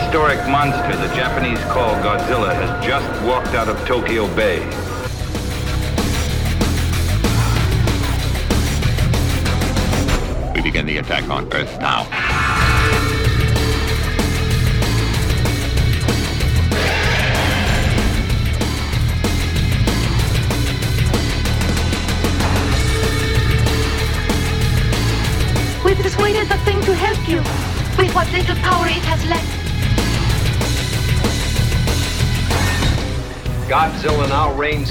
Historic monster the Japanese call Godzilla has just walked out of Tokyo Bay. We begin the attack on Earth now. We've persuaded the thing to help you with what little power it has left. Godzilla now reigns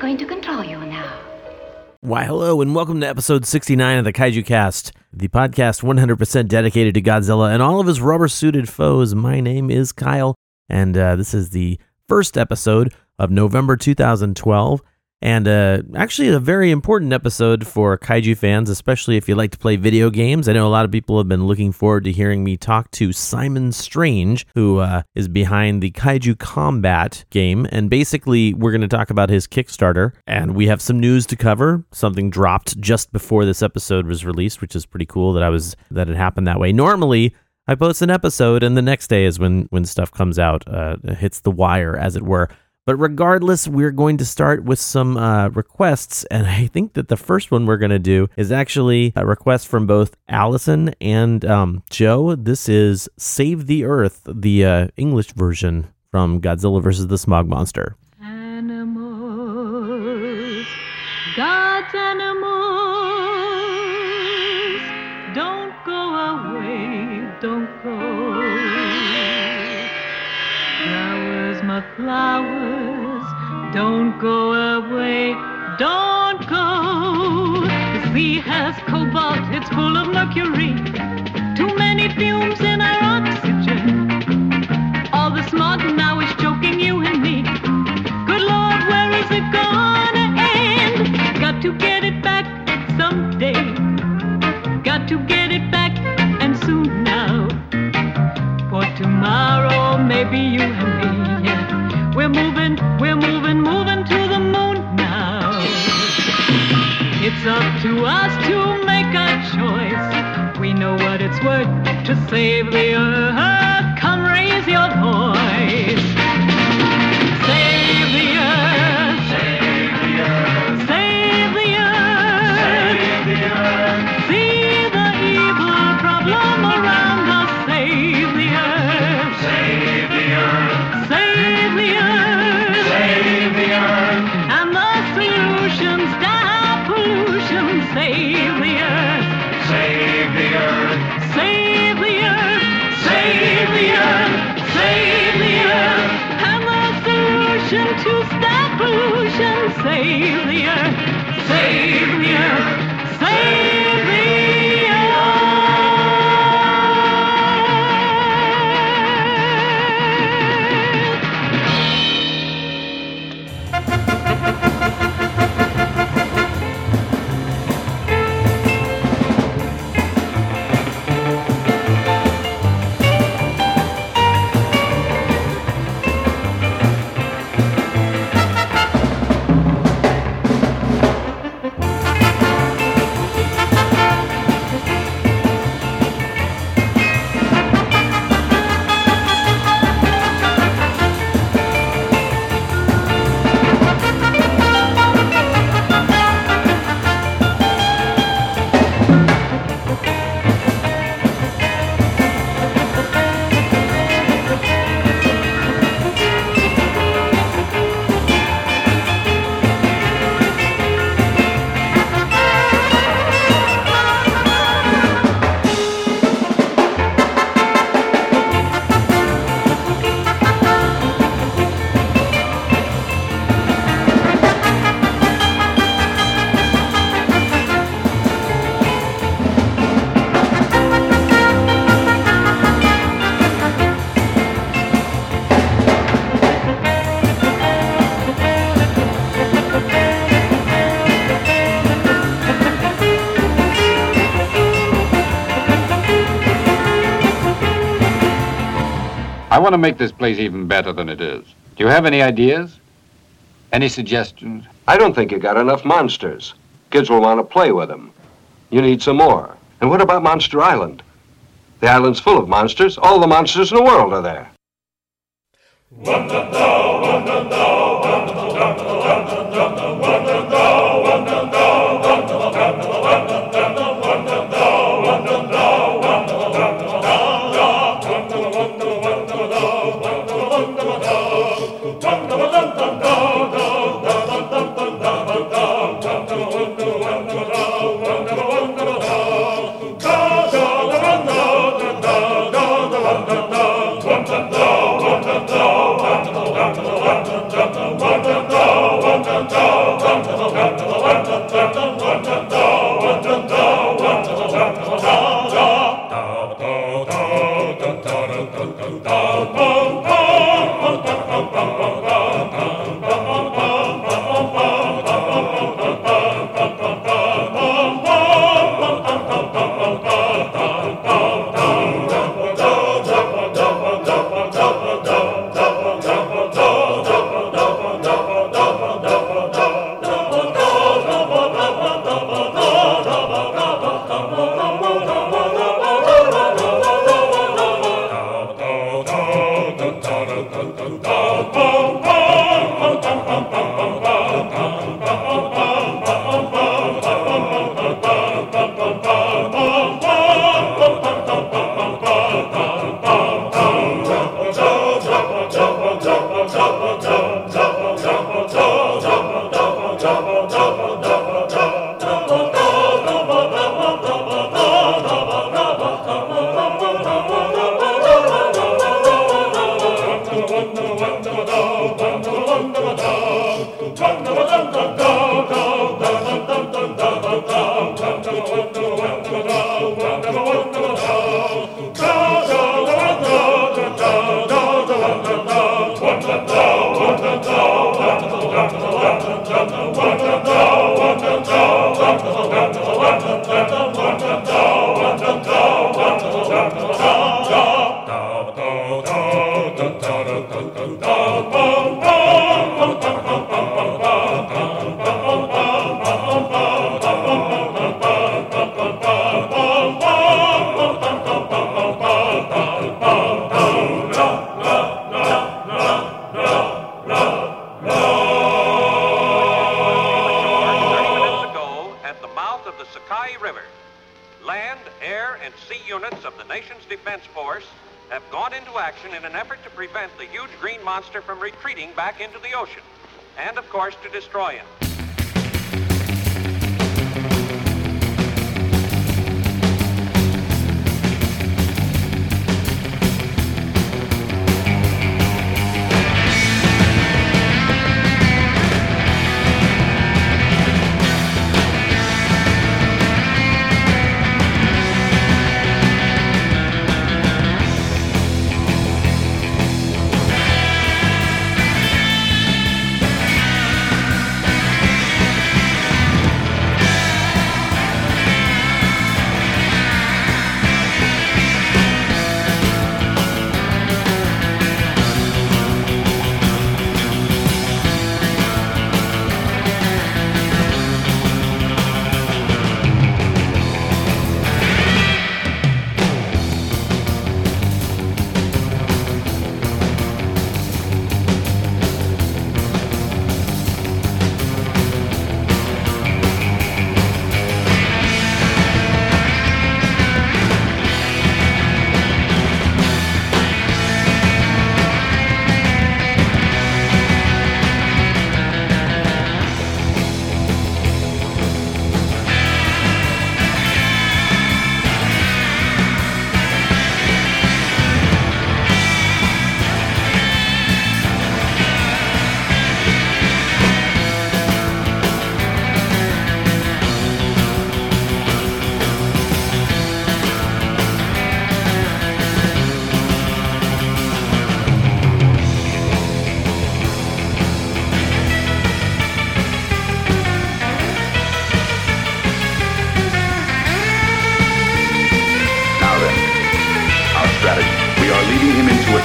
Going to control you now. Why, hello, and welcome to episode 69 of the Kaiju Cast, the podcast 100% dedicated to Godzilla and all of his rubber-suited foes. My name is Kyle, and this is the first episode of November 2012, and actually a very important episode for Kaiju fans, especially if you like to play video games. I know a lot of people have been looking forward to hearing me talk to Simon Strange, who is behind the Kaiju Combat game. And basically, we're going to talk about his Kickstarter. And we have some news to cover. Something dropped just before this episode was released, which is pretty cool that it happened that way. Normally, I post an episode, and the next day is when stuff comes out, hits the wire, as it were. But regardless, we're going to start with some requests, and I think that the first one we're going to do is actually a request from both Allison and Joe. This is Save the Earth, the English version from Godzilla vs. the Smog Monster. Animals, God's animals, don't go away, don't go. Flowers, my flowers. Don't go away, don't go. The sea has cobalt, it's full of mercury. Too many fumes in our oxygen. All the smog now is choking you and me. Good Lord, where is it gonna end? Got to get it back someday. Got to get it back and soon now. For tomorrow, maybe you and me. Yeah. We're moving to the moon now. It's up to us to make our choice. We know what it's worth to save the earth. Come raise your voice. Save the earth. Save the earth. Save the earth. Save the earth. See the evil problem around us. Save the earth. Save the earth. Save the earth. And the solutions to our pollution. Save the earth. Save the earth. Save the earth. Save the earth. Save the earth. And the solution to stop pollution. Save the earth. Save the earth. Save the earth. I want to make this place even better than it is. Do you have any ideas? Any suggestions? I don't think you got enough monsters. Kids will want to play with them. You need some more. And what about Monster Island? The island's full of monsters. All the monsters in the world are there.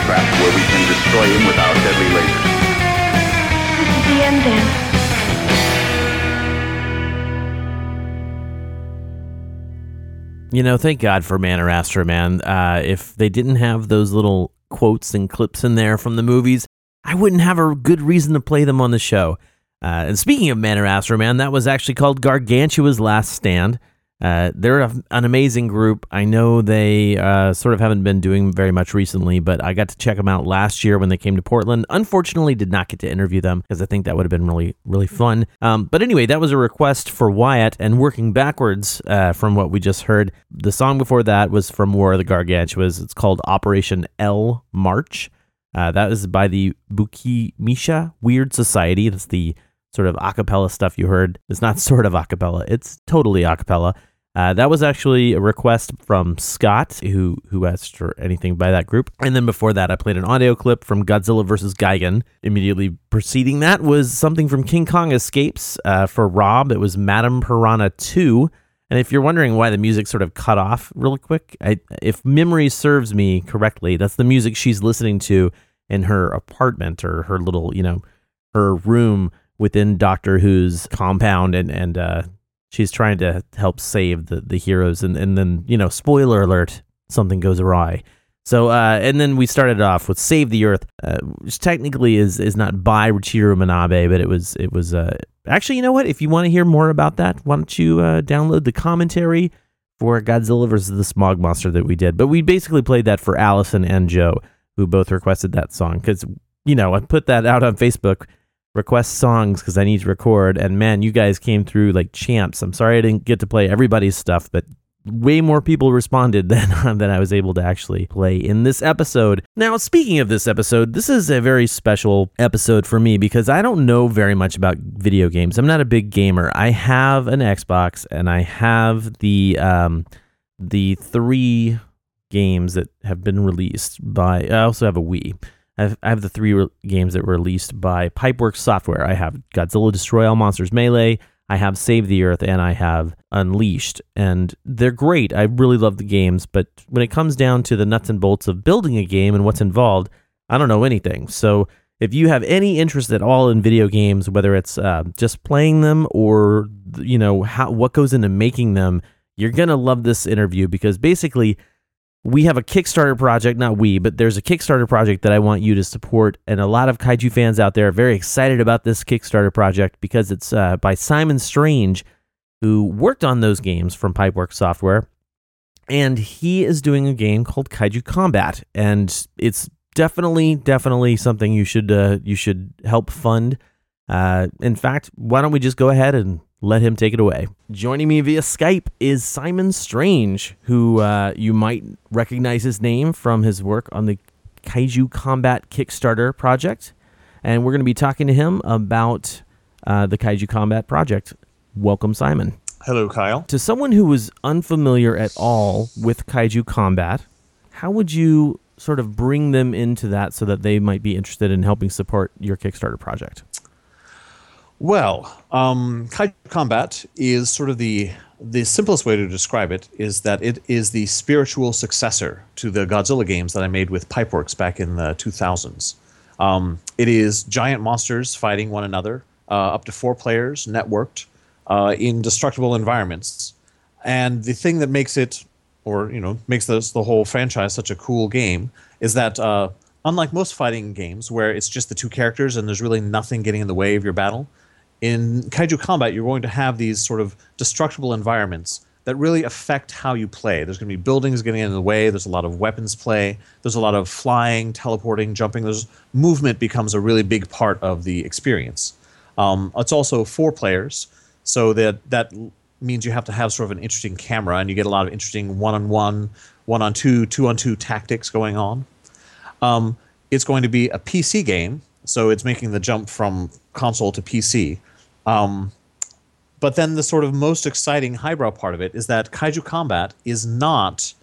trap where we can destroy him with our deadly lasers. This is the end, then. You know, thank God for Man or Astro Man. If they didn't have those little quotes and clips in there from the movies, I wouldn't have a good reason to play them on the show. And speaking of Man or Astro Man, that was actually called Gargantua's Last Stand. They're an amazing group. I know they sort of haven't been doing very much recently, but I got to check them out last year when they came to Portland. Unfortunately, did not get to interview them because I think that would have been really, really fun. But anyway, that was a request for Wyatt, and working backwards from what we just heard, the song before that was from War of the Gargantuas. It's called Operation L March. That is by the Bukimisha Weird Society. That's the sort of acapella stuff you heard. It's not sort of acapella. It's totally acapella. That was actually a request from Scott, who asked for anything by that group. And then before that, I played an audio clip from Godzilla vs. Gigan. Immediately preceding that was something from King Kong Escapes for Rob. It was Madame Piranha 2. And if you're wondering why the music sort of cut off real quick, if memory serves me correctly, that's the music she's listening to in her apartment or her little, her room within Doctor Who's compound, and she's trying to help save the heroes, and then, spoiler alert, something goes awry. So, and then we started off with Save the Earth, which technically is not by Riichiro Manabe, but it was actually, you know what, if you want to hear more about that, why don't you download the commentary for Godzilla vs. the Smog Monster that we did. But we basically played that for Allison and Joe, who both requested that song, because, I put that out on Facebook, request songs, because I need to record, and man, you guys came through like champs. I'm sorry I didn't get to play everybody's stuff, but way more people responded than I was able to actually play in this episode. Now, speaking of this episode, this is a very special episode for me because I don't know very much about video games. I'm not a big gamer. I have an Xbox, and I have the 3 games that have been released by... I also have a Wii. I have the 3 games that were released by Pipeworks Software. I have Godzilla Destroy All Monsters Melee, I have Save the Earth, and I have Unleashed. And they're great. I really love the games, but when it comes down to the nuts and bolts of building a game and what's involved, I don't know anything. So if you have any interest at all in video games, whether it's just playing them or, what goes into making them, you're going to love this interview because basically... We have a Kickstarter project, not we, but there's a Kickstarter project that I want you to support. And a lot of kaiju fans out there are very excited about this Kickstarter project because it's by Simon Strange, who worked on those games from Pipeworks Software. And he is doing a game called Kaiju Combat. And it's definitely something you should help fund. In fact, why don't we just go ahead and let him take it away. Joining me via Skype is Simon Strange, who you might recognize his name from his work on the Kaiju Combat Kickstarter project. And we're going to be talking to him about the Kaiju Combat project. Welcome, Simon. Hello, Kyle. To someone who was unfamiliar at all with Kaiju Combat, how would you sort of bring them into that so that they might be interested in helping support your Kickstarter project? Well, Kaiju Combat is sort of the simplest way to describe it is that it is the spiritual successor to the Godzilla games that I made with Pipeworks back in the 2000s. It is giant monsters fighting one another, up to 4 players, networked, in destructible environments. And the thing that makes it, makes the whole franchise such a cool game is that... unlike most fighting games where it's just the 2 characters and there's really nothing getting in the way of your battle, in Kaiju Combat you're going to have these sort of destructible environments that really affect how you play. There's going to be buildings getting in the way. There's a lot of weapons play. There's a lot of flying, teleporting, jumping. There's movement becomes a really big part of the experience. It's also 4 players, so that means you have to have sort of an interesting camera, and you get a lot of interesting one-on-one, one-on-two, two-on-two tactics going on. It's going to be a PC game, so it's making the jump from console to PC. But then the sort of most exciting highbrow part of it is that Kaiju Combat is not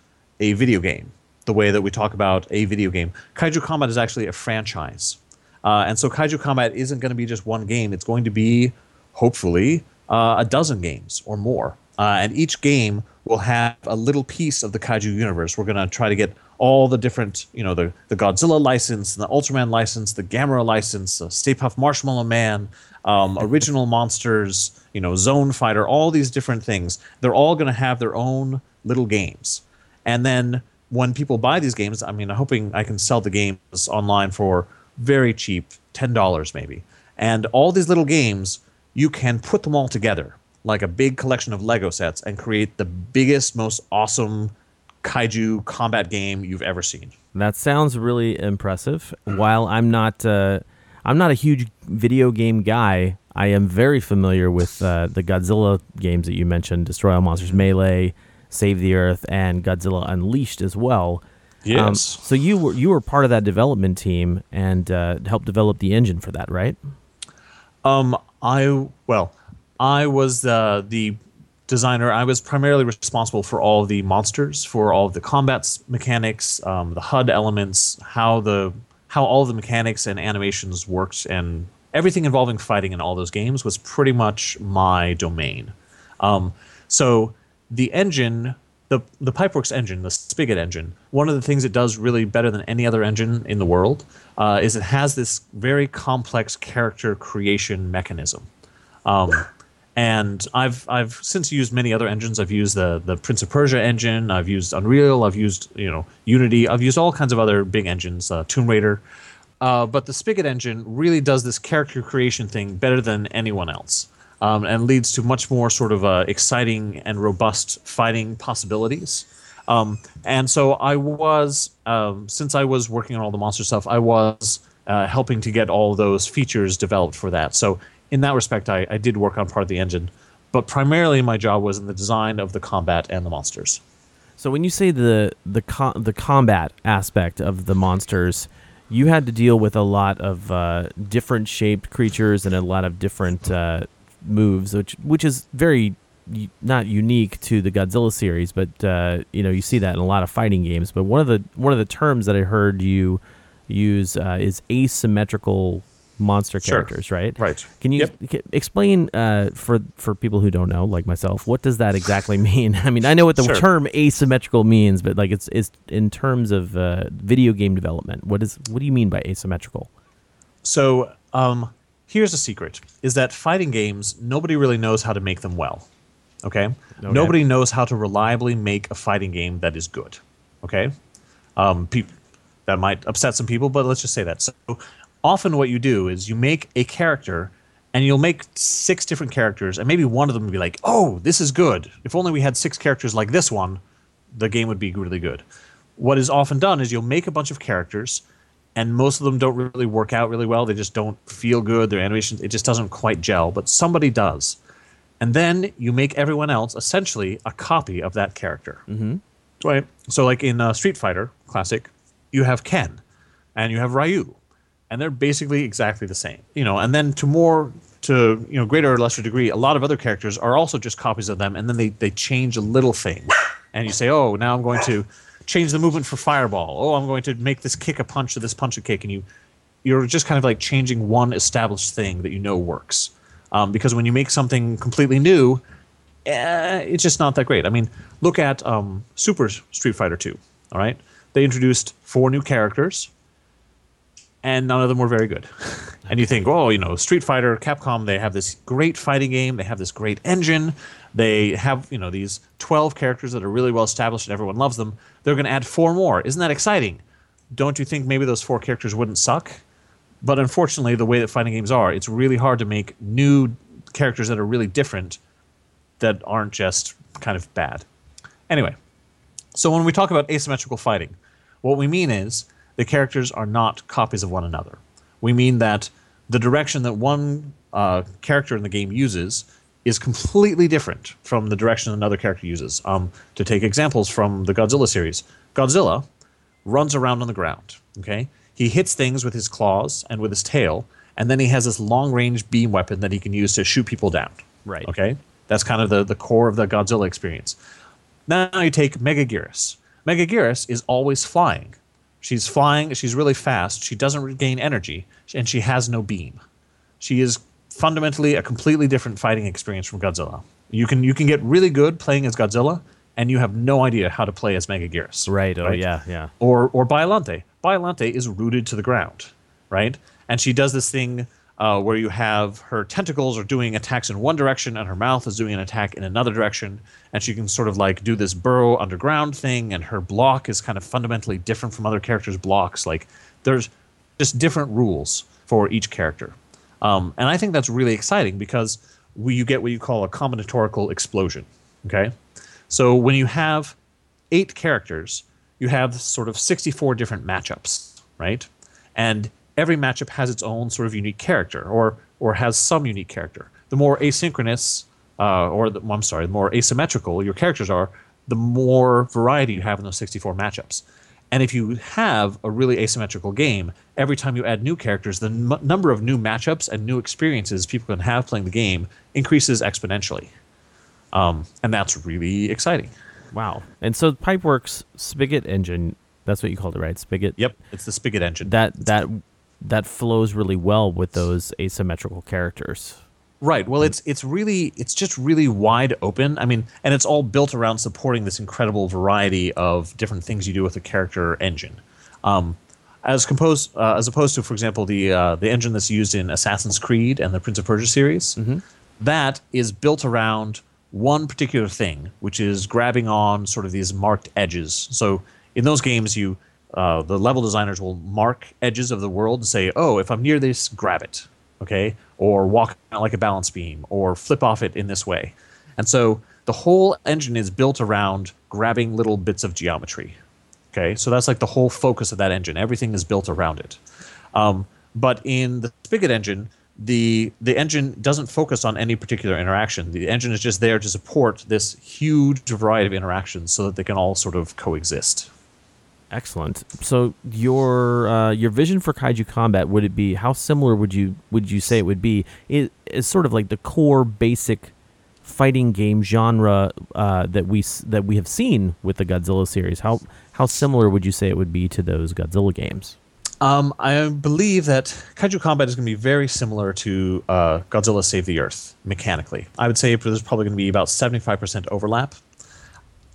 a video game the way that we talk about a video game. Kaiju Combat is actually a franchise. And so Kaiju Combat isn't going to be just one game. It's going to be, hopefully, a dozen games or more. And each game will have a little piece of the Kaiju universe. We're going to try to get all the different, you know, the Godzilla license, the Ultraman license, the Gamera license, Stay Puft Marshmallow Man, original monsters, you know, Zone Fighter, all these different things. They're all going to have their own little games. And then when people buy these games, I mean, I'm hoping I can sell the games online for very cheap, $10 maybe. And all these little games, you can put them all together like a big collection of Lego sets and create the biggest, most awesome Kaiju combat game you've ever seen. That sounds really impressive. While I'm not a huge video game guy, I am very familiar with the Godzilla games that you mentioned, Destroy All Monsters Melee, Save the Earth, and Godzilla Unleashed as well. Yes. So you were part of that development team and helped develop the engine for that, right? I was the designer. I was primarily responsible for all the monsters, for all the combat mechanics, the HUD elements, how all the mechanics and animations worked, and everything involving fighting in all those games was pretty much my domain. So the engine, the Pipeworks engine, the Spigot engine, one of the things it does really better than any other engine in the world is it has this very complex character creation mechanism. And I've since used many other engines. I've used the Prince of Persia engine. I've used Unreal. I've used Unity. I've used all kinds of other big engines, Tomb Raider. But the Spigot engine really does this character creation thing better than anyone else, and leads to much more sort of exciting and robust fighting possibilities. And so I was, since I was working on all the monster stuff, I was helping to get all those features developed for that. So in that respect, I did work on part of the engine, but primarily my job was in the design of the combat and the monsters. So when you say the combat aspect of the monsters, you had to deal with a lot of different shaped creatures and a lot of different moves, which is very not unique to the Godzilla series, but you see that in a lot of fighting games. But one of the terms that I heard you use is asymmetrical monster characters, sure. Right. Can you explain for people who don't know, like myself, what does that exactly mean? I mean, I know what the term asymmetrical means, but like it's in terms of video game development. What do you mean by asymmetrical? So here's a secret: is that fighting games, nobody really knows how to make them well. Okay? Nobody knows how to reliably make a fighting game that is good. Okay, that might upset some people, but let's just say that. So often what you do is you make a character, and you'll make 6 different characters, and maybe one of them will be like, oh, this is good. If only we had 6 characters like this one, the game would be really good. What is often done is you'll make a bunch of characters, and most of them don't really work out really well. They just don't feel good. Their animation, it just doesn't quite gel, but somebody does. And then you make everyone else essentially a copy of that character. Mm-hmm. Right? So like in Street Fighter Classic, you have Ken, and you have Ryu. And they're basically exactly the same, And then to greater or lesser degree, a lot of other characters are also just copies of them. And then they change a little thing, and you say, oh, now I'm going to change the movement for Fireball. Oh, I'm going to make this kick a punch to this punch a kick, and you're just kind of like changing one established thing that works. Because when you make something completely new, it's just not that great. I mean, look at Super Street Fighter 2. All right, they introduced 4 new characters. And none of them were very good. And you think, oh, Street Fighter, Capcom, they have this great fighting game. They have this great engine. They have, these 12 characters that are really well established and everyone loves them. They're going to add 4 more. Isn't that exciting? Don't you think maybe those 4 characters wouldn't suck? But unfortunately, the way that fighting games are, it's really hard to make new characters that are really different that aren't just kind of bad. Anyway, so when we talk about asymmetrical fighting, what we mean is the characters are not copies of one another. We mean that the direction that one character in the game uses is completely different from the direction another character uses. To take examples from the Godzilla series, Godzilla runs around on the ground. Okay, he hits things with his claws and with his tail, and then he has this long-range beam weapon that he can use to shoot people down. Right. Okay, that's kind of the core of the Godzilla experience. Now you take Megaguirus. Megaguirus is always flying. She's flying. She's really fast. She doesn't regain energy, and she has no beam. She is fundamentally a completely different fighting experience from Godzilla. You can get really good playing as Godzilla and you have no idea how to play as Megaguirus. Right. Oh, right? Yeah. Or Biollante. Biollante is rooted to the ground, right? And she does this thing where you have her tentacles are doing attacks in one direction and her mouth is doing an attack in another direction. And she can sort of like do this burrow underground thing, and her block is kind of fundamentally different from other characters' blocks. Like, there's just different rules for each character. And I think that's really exciting because you get what you call a combinatorical explosion. Okay? So when you have 8 characters, you have sort of 64 different matchups, right? And every matchup has its own sort of unique character, or has some unique character. The more asynchronous, the more asymmetrical your characters are, the more variety you have in those 64 matchups. And if you have a really asymmetrical game, every time you add new characters, the number of new matchups and new experiences people can have playing the game increases exponentially. And that's really exciting. Wow. And so Pipeworks Spigot engine, that's what you called it, right? Spigot? Yep. It's the Spigot engine. That flows really well with those asymmetrical characters. Right. Well, it's just really wide open. I mean, and it's all built around supporting this incredible variety of different things you do with a character engine. As opposed to, for example, the engine that's used in Assassin's Creed and the Prince of Persia series, mm-hmm. that is built around one particular thing, which is grabbing on sort of these marked edges. So in those games, the level designers will mark edges of the world and say, oh, if I'm near this, grab it, okay? Or walk out like a balance beam, or flip off it in this way. And so the whole engine is built around grabbing little bits of geometry, okay? So that's like the whole focus of that engine. Everything is built around it. But in the Spigot engine, the engine doesn't focus on any particular interaction. The engine is just there to support this huge variety of interactions so that they can all sort of coexist. Excellent. So your vision for Kaiju Combat, would it be, how similar would you say it would be? It's sort of like the core basic fighting game genre that we have seen with the Godzilla series. How similar would you say it would be to those Godzilla games? I believe that Kaiju Combat is going to be very similar to Godzilla Save the Earth mechanically. I would say there's probably going to be about 75% overlap.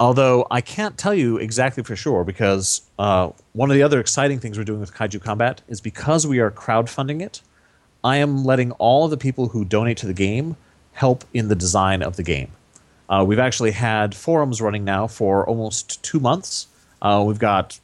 Although I can't tell you exactly for sure, because one of the other exciting things we're doing with Kaiju Combat is, because we are crowdfunding it, I am letting all the people who donate to the game help in the design of the game. We've actually had forums running now for almost 2 months. We've got,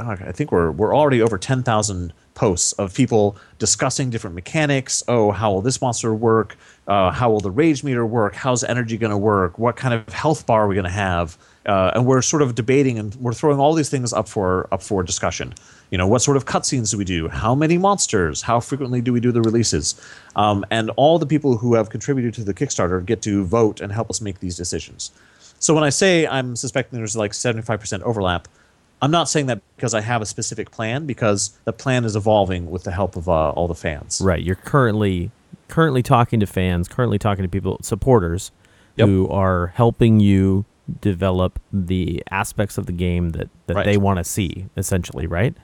I think we're already over 10,000 posts of people discussing different mechanics. Oh, how will this monster work? How will the rage meter work? How's energy going to work? What kind of health bar are we going to have? And we're sort of debating, and we're throwing all these things up for discussion. You know, what sort of cutscenes do we do? How many monsters? How frequently do we do the releases? And all the people who have contributed to the Kickstarter get to vote and help us make these decisions. So when I say I'm suspecting there's like 75% overlap, I'm not saying that because I have a specific plan, because the plan is evolving with the help of all the fans. Right. You're currently talking to fans, currently talking to people, supporters, yep. who are helping you develop the aspects of the game that right. they want to see, essentially, right?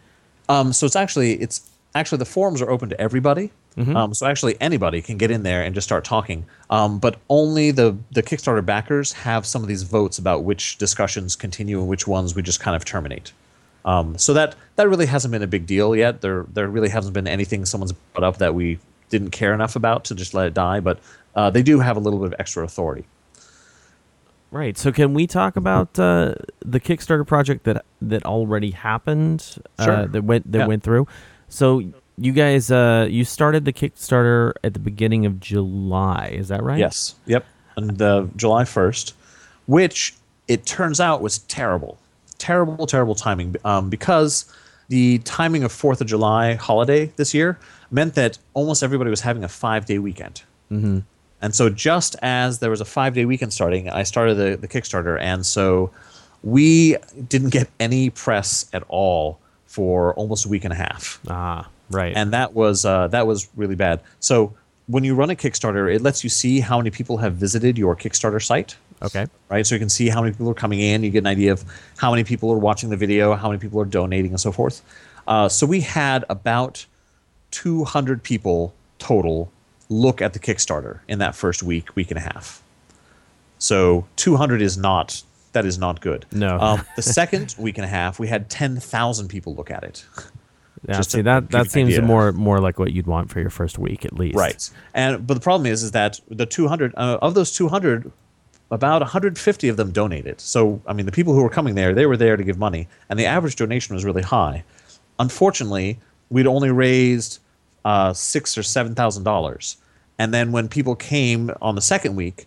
So it's actually the forums are open to everybody. Mm-hmm. So actually anybody can get in there and just start talking. But only the Kickstarter backers have some of these votes about which discussions continue and which ones we just kind of terminate. So that really hasn't been a big deal yet. There really hasn't been anything someone's put up that we didn't care enough about to just let it die. But they do have a little bit of extra authority. Right. So can we talk about the Kickstarter project that already happened? Sure. That went through? So... You guys, you started the Kickstarter at the beginning of July, is that right? Yes, yep, on July 1st, which it turns out was terrible. Terrible, terrible timing, because the timing of 4th of July holiday this year meant that almost everybody was having a 5-day weekend. Mm-hmm. And so just as there was a 5-day weekend starting, I started the Kickstarter, and so we didn't get any press at all for almost a week and a half. Ah. Right. And that was really bad. So when you run a Kickstarter, it lets you see how many people have visited your Kickstarter site. Okay. Right. So you can see how many people are coming in. You get an idea of how many people are watching the video, how many people are donating, and so forth. So we had about 200 people total look at the Kickstarter in that first week and a half. So 200 is not That is not good. No. The second week and a half, we had 10,000 people look at it. Yeah, see, that seems more like what you'd want for your first week, at least. Right. But the problem is that the 200 of those 200, about 150 of them donated. So, I mean, the people who were coming there, they were there to give money, and the average donation was really high. Unfortunately, we'd only raised $6,000 or $7,000, and then when people came on the second week,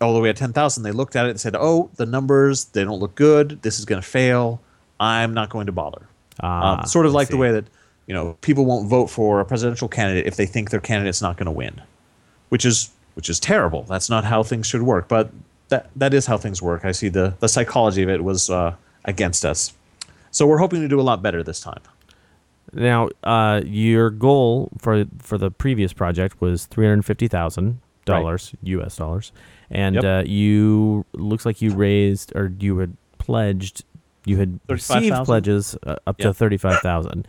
although we had 10,000, they looked at it and said, "Oh, the numbers, they don't look good. This is going to fail. I'm not going to bother." Sort of like the way that, you know, people won't vote for a presidential candidate if they think their candidate's not going to win, which is terrible. That's not how things should work, but that is how things work. I see the psychology of it was against us. So we're hoping to do a lot better this time. Now, your goal for the previous project was $350,000 U.S. dollars, and you looks like you raised, or you had pledged. You had received pledges up to 35,000.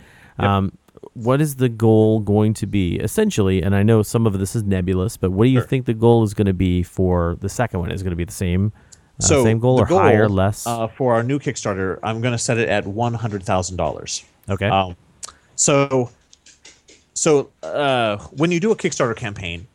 What is the goal going to be essentially? And I know some of this is nebulous, but what do you think the goal is going to be for the second one? Is it going to be the same goal, or higher, less? For our new Kickstarter, I'm going to set it at $100,000. Okay. So when you do a Kickstarter campaign,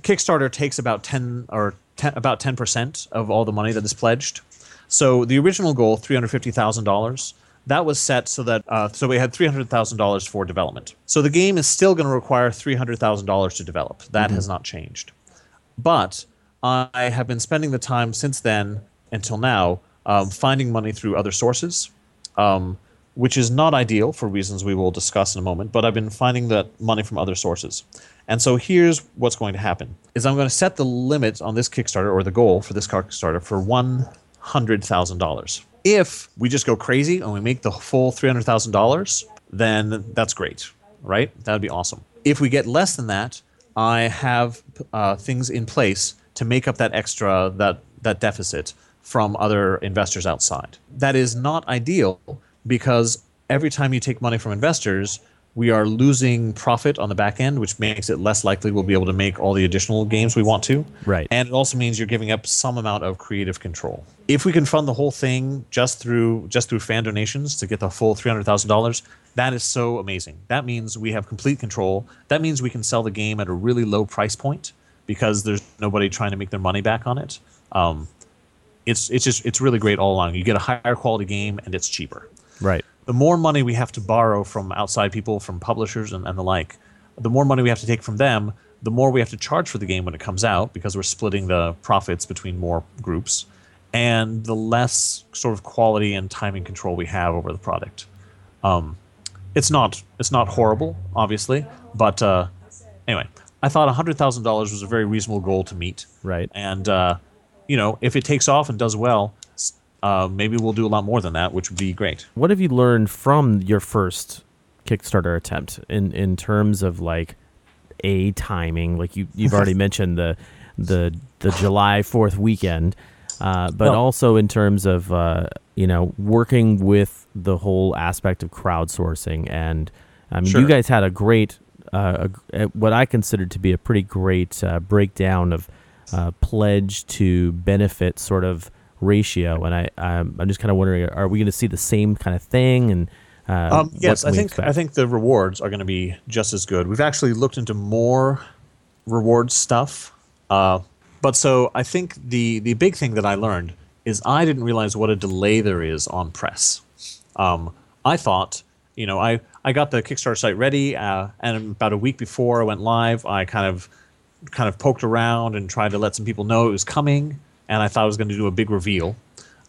Kickstarter takes about 10% of all the money that is pledged. So the original goal, $350,000, that was set so that so we had $300,000 for development. So the game is still going to require $300,000 to develop. That has not changed. But I have been spending the time since then until now finding money through other sources, which is not ideal for reasons we will discuss in a moment, but I've been finding that money from other sources. And so here's what's going to happen, is I'm going to set the limit on this Kickstarter, or the goal for this Kickstarter, for $100,000. If we just go crazy and we make the full $300,000, then that's great, right? That would be awesome. If we get less than that, I have things in place to make up that extra, that deficit from other investors outside. That is not ideal, because every time you take money from investors, we are losing profit on the back end, which makes it less likely we'll be able to make all the additional games we want to. Right. And it also means you're giving up some amount of creative control. If we can fund the whole thing just through fan donations to get the full $300,000, that is so amazing. That means we have complete control. That means we can sell the game at a really low price point because there's nobody trying to make their money back on it. It's really great all along. You get a higher quality game and it's cheaper. Right. The more money we have to borrow from outside people, from publishers and the like, the more money we have to take from them, the more we have to charge for the game when it comes out, because we're splitting the profits between more groups, and the less sort of quality and timing control we have over the product. It's not horrible, obviously, but anyway, I thought $100,000 was a very reasonable goal to meet. Right. And if it takes off and does well, maybe we'll do a lot more than that, which would be great. What have you learned from your first Kickstarter attempt in terms of timing? Like you've already mentioned the July 4th weekend, but also in terms of working with the whole aspect of crowdsourcing. And I mean, you guys had a great, what I considered to be a pretty great breakdown of pledge to benefit sort of ratio, and I'm just kind of wondering, are we going to see the same kind of thing? And yes, I think the rewards are going to be just as good. We've actually looked into more reward stuff, but so I think the big thing that I learned is I didn't realize what a delay there is on press. I thought, I got the Kickstarter site ready, and about a week before I went live, I kind of poked around and tried to let some people know it was coming. And I thought I was going to do a big reveal.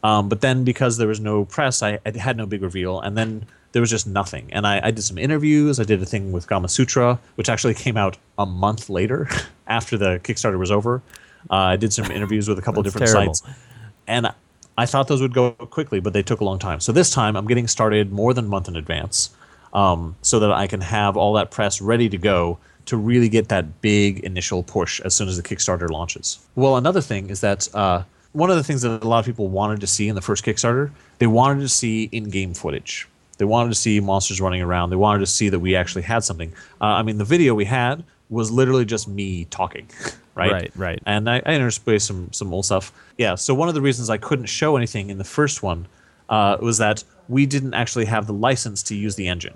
But then because there was no press, I had no big reveal. And then there was just nothing. And I did some interviews. I did a thing with Kama Sutra, which actually came out a month later after the Kickstarter was over. I did some interviews with a couple different sites. And I thought those would go quickly, but they took a long time. So this time I'm getting started more than a month in advance, so that I can have all that press ready to go to really get that big initial push as soon as the Kickstarter launches. Well, another thing is that one of the things that a lot of people wanted to see in the first Kickstarter, they wanted to see in-game footage. They wanted to see monsters running around. They wanted to see that we actually had something. The video we had was literally just me talking. right? Right. And I interspaced some old stuff. Yeah, so one of the reasons I couldn't show anything in the first one was that we didn't actually have the license to use the engine.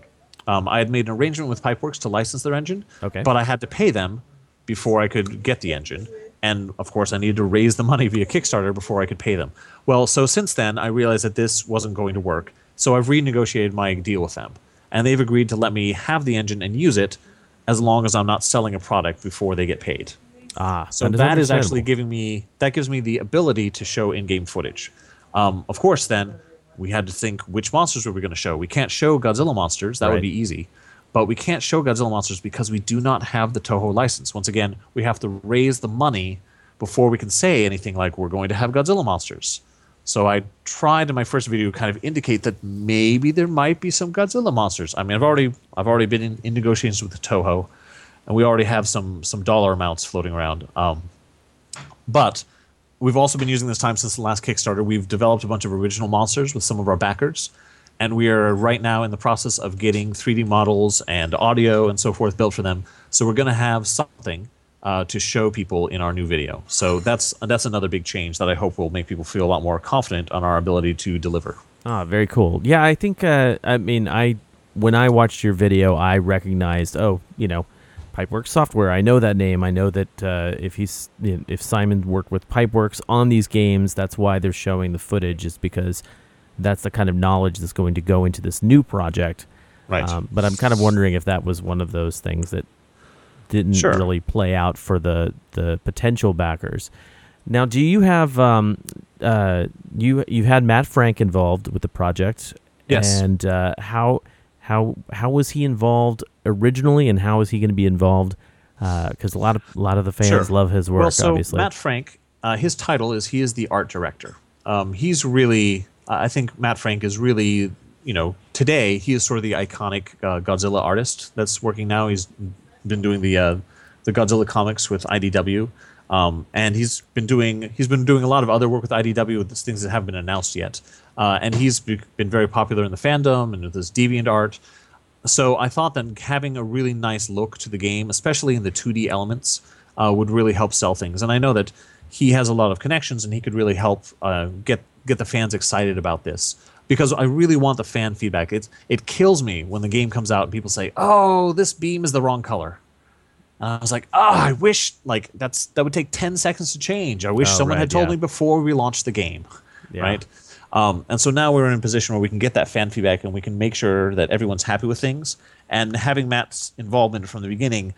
I had made an arrangement with Pipeworks to license their engine, but I had to pay them before I could get the engine. And, of course, I needed to raise the money via Kickstarter before I could pay them. Well, so since then, I realized that this wasn't going to work. So I've renegotiated my deal with them. And they've agreed to let me have the engine and use it as long as I'm not selling a product before they get paid. Ah, so that is actually giving me – that gives me the ability to show in-game footage. Of course, then, we had to think which monsters were we going to show. We can't show Godzilla monsters. That would be easy. But we can't show Godzilla monsters because we do not have the Toho license. Once again, we have to raise the money before we can say anything like we're going to have Godzilla monsters. So I tried in my first video to kind of indicate that maybe there might be some Godzilla monsters. I mean, I've already been in negotiations with the Toho, and we already have some dollar amounts floating around. But we've also been using this time since the last Kickstarter. We've developed a bunch of original monsters with some of our backers. And we are right now in the process of getting 3D models and audio and so forth built for them. So we're going to have something to show people in our new video. So that's another big change that I hope will make people feel a lot more confident on our ability to deliver. Ah, very cool. Yeah, I think, when I watched your video, I recognized, Pipeworks Software. I know that name. I know that if Simon worked with Pipeworks on these games, that's why they're showing the footage, is because that's the kind of knowledge that's going to go into this new project. Right. But I'm kind of wondering if that was one of those things that didn't really play out for the potential backers. Now, do you have you had Matt Frank involved with the project? Yes. And how was he involved originally, and how is he going to be involved? Because a lot of the fans love his work. Well, so obviously, Matt Frank, his title is he is the art director. He's really. I think Matt Frank is really, today he is sort of the iconic Godzilla artist that's working now. He's been doing the Godzilla comics with IDW, and he's been doing a lot of other work with IDW with things that haven't been announced yet. And he's been very popular in the fandom and with his DeviantArt. So I thought that having a really nice look to the game, especially in the 2D elements, would really help sell things. And I know that he has a lot of connections, and he could really help get the fans excited about this, because I really want the fan feedback. It kills me when the game comes out and people say, oh, this beam is the wrong color. I was like, I wish, like, that would take 10 seconds to change. I wish someone had told me before we launched the game, right? And so now we're in a position where we can get that fan feedback, and we can make sure that everyone's happy with things. And having Matt's involvement from the beginning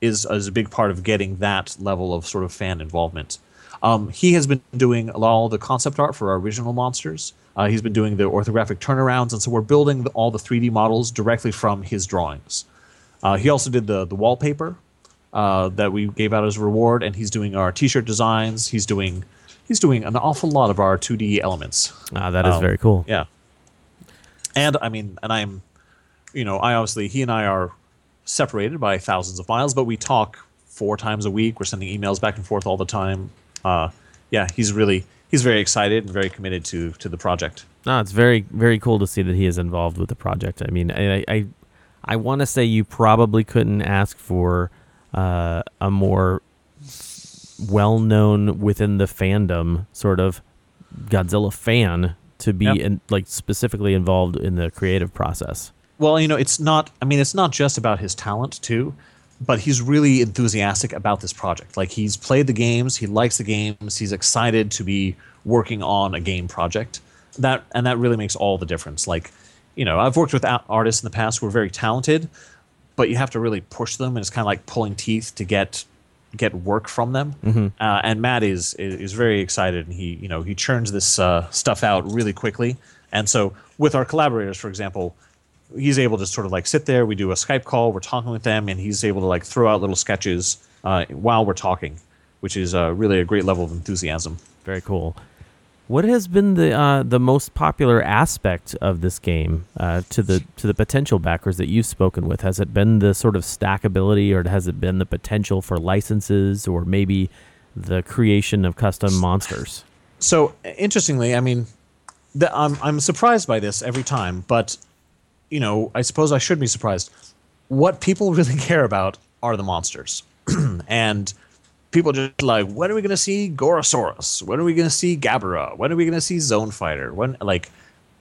is a big part of getting that level of sort of fan involvement. He has been doing all the concept art for our original monsters. He's been doing the orthographic turnarounds, and so we're building all the 3D models directly from his drawings. He also did the wallpaper that we gave out as a reward, and he's doing our T-shirt designs. He's doing an awful lot of our 2D elements. That is very cool. Yeah, and I'm, I obviously he and I are separated by thousands of miles, but we talk 4 times a week. We're sending emails back and forth all the time. He's very excited and very committed to the project. No, it's very, very cool to see that he is involved with the project. I mean, I want to say you probably couldn't ask for a more well-known within the fandom sort of Godzilla fan to be specifically involved in the creative process. Well, it's not just about his talent too. But he's really enthusiastic about this project. Like, he's played the games, he likes the games, he's excited to be working on a game project. That really makes all the difference. Like, I've worked with artists in the past who are very talented, but you have to really push them, and it's kind of like pulling teeth to get work from them. Mm-hmm. And Matt is very excited, and he churns this stuff out really quickly. And so with our collaborators, for example, he's able to sort of like sit there. We do a Skype call. We're talking with them, and he's able to like throw out little sketches while we're talking, which is really a great level of enthusiasm. Very cool. What has been the most popular aspect of this game to the potential backers that you've spoken with? Has it been the sort of stackability, or has it been the potential for licenses, or maybe the creation of custom monsters? So interestingly, I mean, I'm surprised by this every time, but. I suppose I should be surprised. What people really care about are the monsters. And people just like, when are we going to see Gorosaurus? When are we going to see Gamera? When are we going to see Zone Fighter? When, like,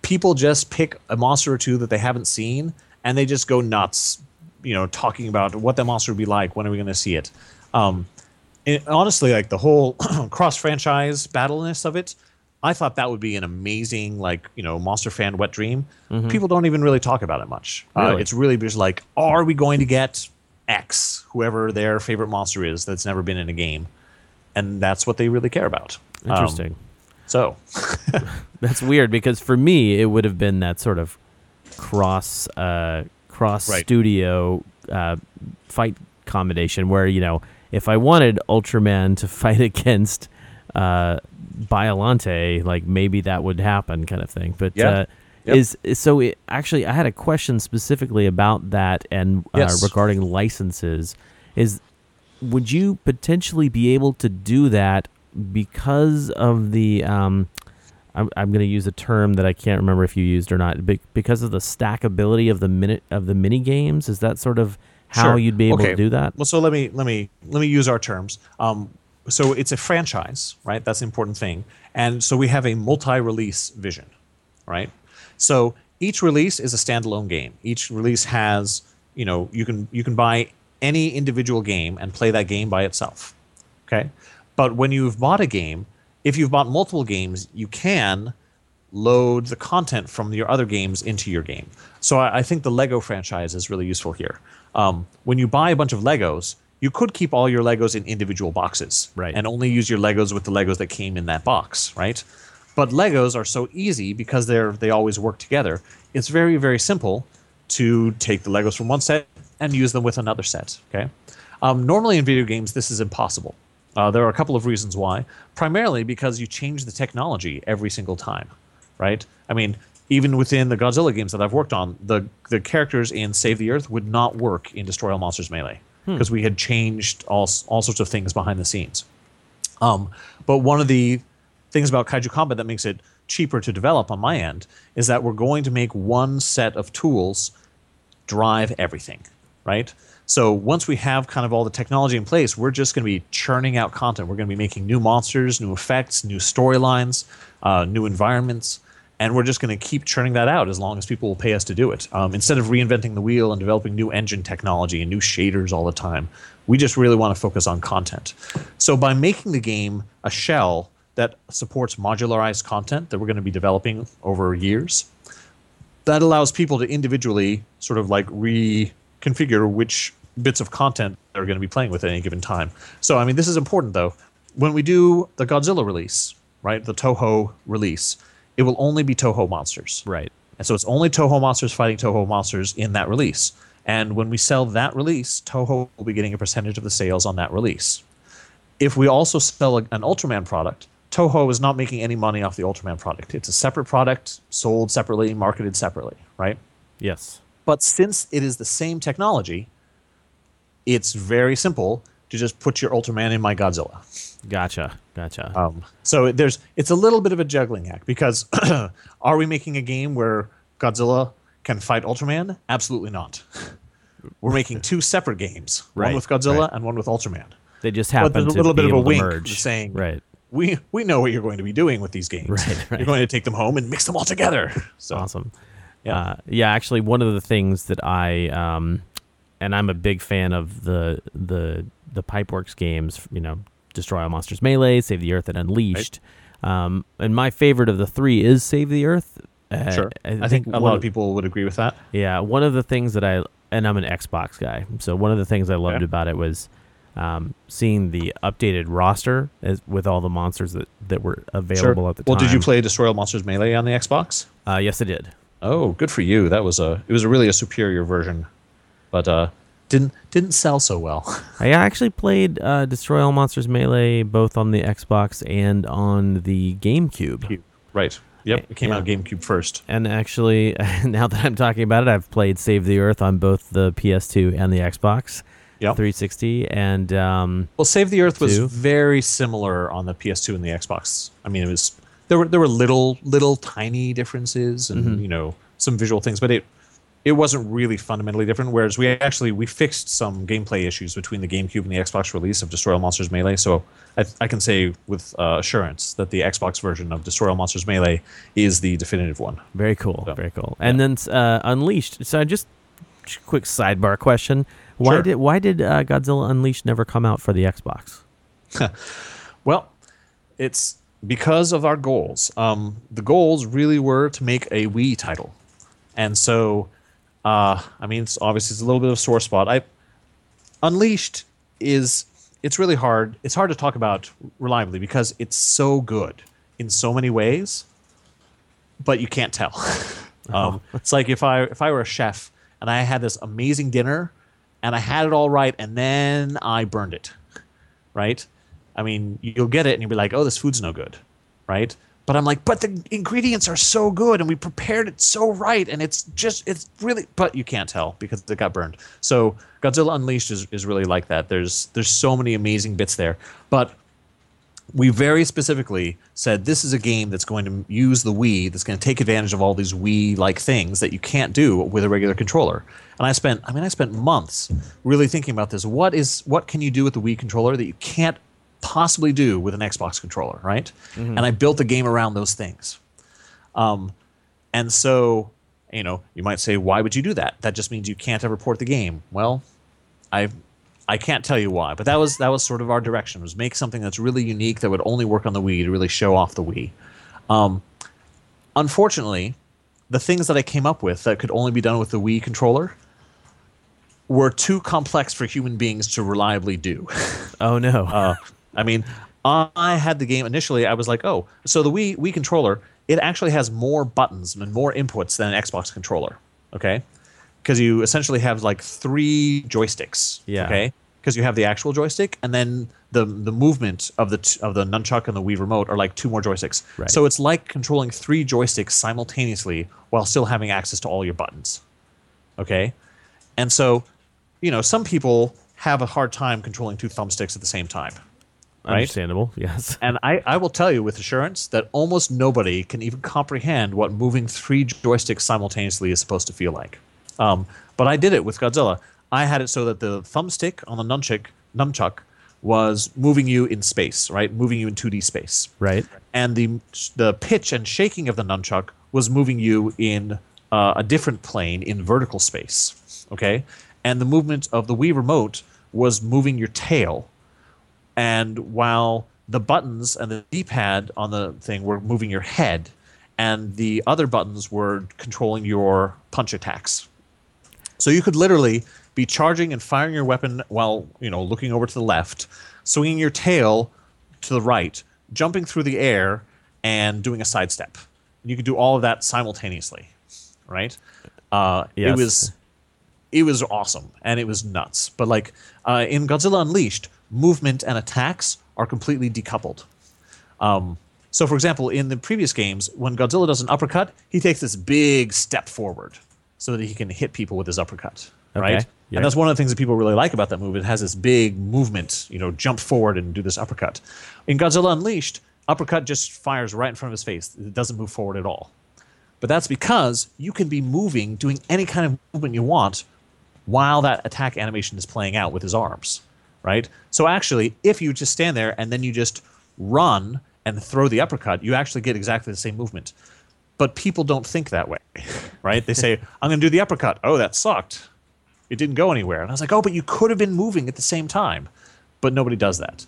people just pick a monster or two that they haven't seen and they just go nuts, you know, talking about what that monster would be like. When are we going to see it? It, honestly, like the whole cross-franchise battleness of it, I thought that would be an amazing, like, you know, monster fan wet dream. Mm-hmm. People don't even really talk about it much. Really? It's really just like, are we going to get X, whoever their favorite monster is that's never been in a game? And that's what they really care about. Interesting. So that's weird, because for me, it would have been that sort of cross-studio fight combination where, you know, if I wanted Ultraman to fight against Biollante, like maybe that would happen, kind of thing. But I had a question specifically about that, and regarding licenses, is would you potentially be able to do that because of the I'm going to use a term that I can't remember if you used or not, but because of the stackability of the mini games? Is that sort of how you'd be able to do that? Well, so let me use our terms. So it's a franchise, right? That's an important thing. And so we have a multi-release vision, right? So each release is a standalone game. Each release has, you know, you can buy any individual game and play that game by itself, okay? But when you've bought a game, if you've bought multiple games, you can load the content from your other games into your game. So I think the Lego franchise is really useful here. When you buy a bunch of Legos, you could keep all your Legos in individual boxes, right, and only use your Legos with the Legos that came in that box, right? But Legos are so easy because they always work together. It's very, very simple to take the Legos from one set and use them with another set, okay? Normally in video games, this is impossible. There are a couple of reasons why. Primarily because you change the technology every single time, right? I mean, even within the Godzilla games that I've worked on, the characters in Save the Earth would not work in Destroy All Monsters Melee, because we had changed all sorts of things behind the scenes. But one of the things about Kaiju Combat that makes it cheaper to develop on my end is that we're going to make one set of tools drive everything, right? So once we have kind of all the technology in place, we're just going to be churning out content. We're going to be making new monsters, new effects, new storylines, new environments, and we're just going to keep churning that out as long as people will pay us to do it. Instead of reinventing the wheel and developing new engine technology and new shaders all the time, we just really want to focus on content. So by making the game a shell that supports modularized content that we're going to be developing over years, that allows people to individually sort of like reconfigure which bits of content they're going to be playing with at any given time. So, I mean, this is important, though. When we do the Godzilla release, right, the Toho release, it will only be Toho monsters. Right. And so it's only Toho monsters fighting Toho monsters in that release. And when we sell that release, Toho will be getting a percentage of the sales on that release. If we also sell an Ultraman product, Toho is not making any money off the Ultraman product. It's a separate product, sold separately, marketed separately, right? Yes. But since it is the same technology, it's very simple to just put your Ultraman in my Godzilla. Gotcha. So it's a little bit of a juggling act, because are we making a game where Godzilla can fight Ultraman? Absolutely not. We're making two separate games, one with Godzilla and one with Ultraman. They just happen to be able to merge. But there's a little bit of a wink saying, we know what you're going to be doing with these games. Right. You're going to take them home and mix them all together. So, awesome. Yeah. Actually, one of the things that I and I'm a big fan of the Pipeworks games, you know, Destroy All Monsters Melee, Save the Earth, and Unleashed. Right. And my favorite of the three is Save the Earth. Sure. I think a lot of people would agree with that. Yeah. One of the things that I'm an Xbox guy, so one of the things I loved about it was seeing the updated roster with all the monsters that were available at the time. Well, did you play Destroy All Monsters Melee on the Xbox? Yes, I did. Oh, good for you. That was a really superior version. But didn't sell so well. I actually played Destroy All Monsters Melee both on the Xbox and on the GameCube. Right. Yep. It came out GameCube first. And actually, now that I'm talking about it, I've played Save the Earth on both the PS2 and the Xbox 360. And Save the Earth was very similar on the PS2 and the Xbox. I mean, it was there were little tiny differences and some visual things, but it it wasn't really fundamentally different, whereas we fixed some gameplay issues between the GameCube and the Xbox release of Destroy All Monsters Melee, so I can say with assurance that the Xbox version of Destroy All Monsters Melee is the definitive one. Very cool, so, very cool. And then Unleashed, so just quick sidebar question. Why did Godzilla Unleashed never come out for the Xbox? Well, it's because of our goals. The goals really were to make a Wii title. And so... I mean, it's obviously a little bit of a sore spot. Unleashed it's really hard. It's hard to talk about reliably because it's so good in so many ways, but you can't tell. It's like if I were a chef and I had this amazing dinner and I had it all right and then I burned it, right? I mean, you'll get it and you'll be like, oh, this food's no good, right? But I'm like, but the ingredients are so good, and we prepared it so right, and it's really. But you can't tell because it got burned. So Godzilla Unleashed is really like that. There's so many amazing bits there, but we very specifically said this is a game that's going to use the Wii, that's going to take advantage of all these Wii-like things that you can't do with a regular controller. And I spent months really thinking about this. What can you do with the Wii controller that you can't possibly do with an Xbox controller, right? Mm-hmm. And I built the game around those things. And so, you might say, why would you do that? That just means you can't ever port the game. Well, I can't tell you why, but that was sort of our direction, was make something that's really unique that would only work on the Wii to really show off the Wii. Unfortunately, the things that I came up with that could only be done with the Wii controller were too complex for human beings to reliably do. Oh, no. I mean, I had the game initially. I was like, oh, so the Wii controller, it actually has more buttons and more inputs than an Xbox controller, okay? Because you essentially have like three joysticks, okay? Because you have the actual joystick, and then the movement of the nunchuck and the Wii remote are like two more joysticks. Right. So it's like controlling three joysticks simultaneously while still having access to all your buttons, okay? And so, some people have a hard time controlling two thumbsticks at the same time. Right? Understandable, yes. And I will tell you with assurance that almost nobody can even comprehend what moving three joysticks simultaneously is supposed to feel like. But I did it with Godzilla. I had it so that the thumbstick on the nunchuck was moving you in space, right? Moving you in 2D space. Right. And the pitch and shaking of the nunchuck was moving you in a different plane in vertical space, okay? And the movement of the Wii remote was moving your tail, and while the buttons and the D-pad on the thing were moving your head, and the other buttons were controlling your punch attacks. So you could literally be charging and firing your weapon while, looking over to the left, swinging your tail to the right, jumping through the air, and doing a sidestep. And you could do all of that simultaneously, right? Yes. It was awesome, and it was nuts. But in Godzilla Unleashed, movement and attacks are completely decoupled. So, for example, in the previous games, when Godzilla does an uppercut, he takes this big step forward so that he can hit people with his uppercut, right? Okay. Yep. And that's one of the things that people really like about that move. It has this big movement, jump forward and do this uppercut. In Godzilla Unleashed, uppercut just fires right in front of his face. It doesn't move forward at all. But that's because you can be moving, doing any kind of movement you want while that attack animation is playing out with his arms. Right? So actually, if you just stand there and then you just run and throw the uppercut, you actually get exactly the same movement. But people don't think that way, right? They say, I'm going to do the uppercut. Oh, that sucked. It didn't go anywhere. And I was like, oh, but you could have been moving at the same time. But nobody does that.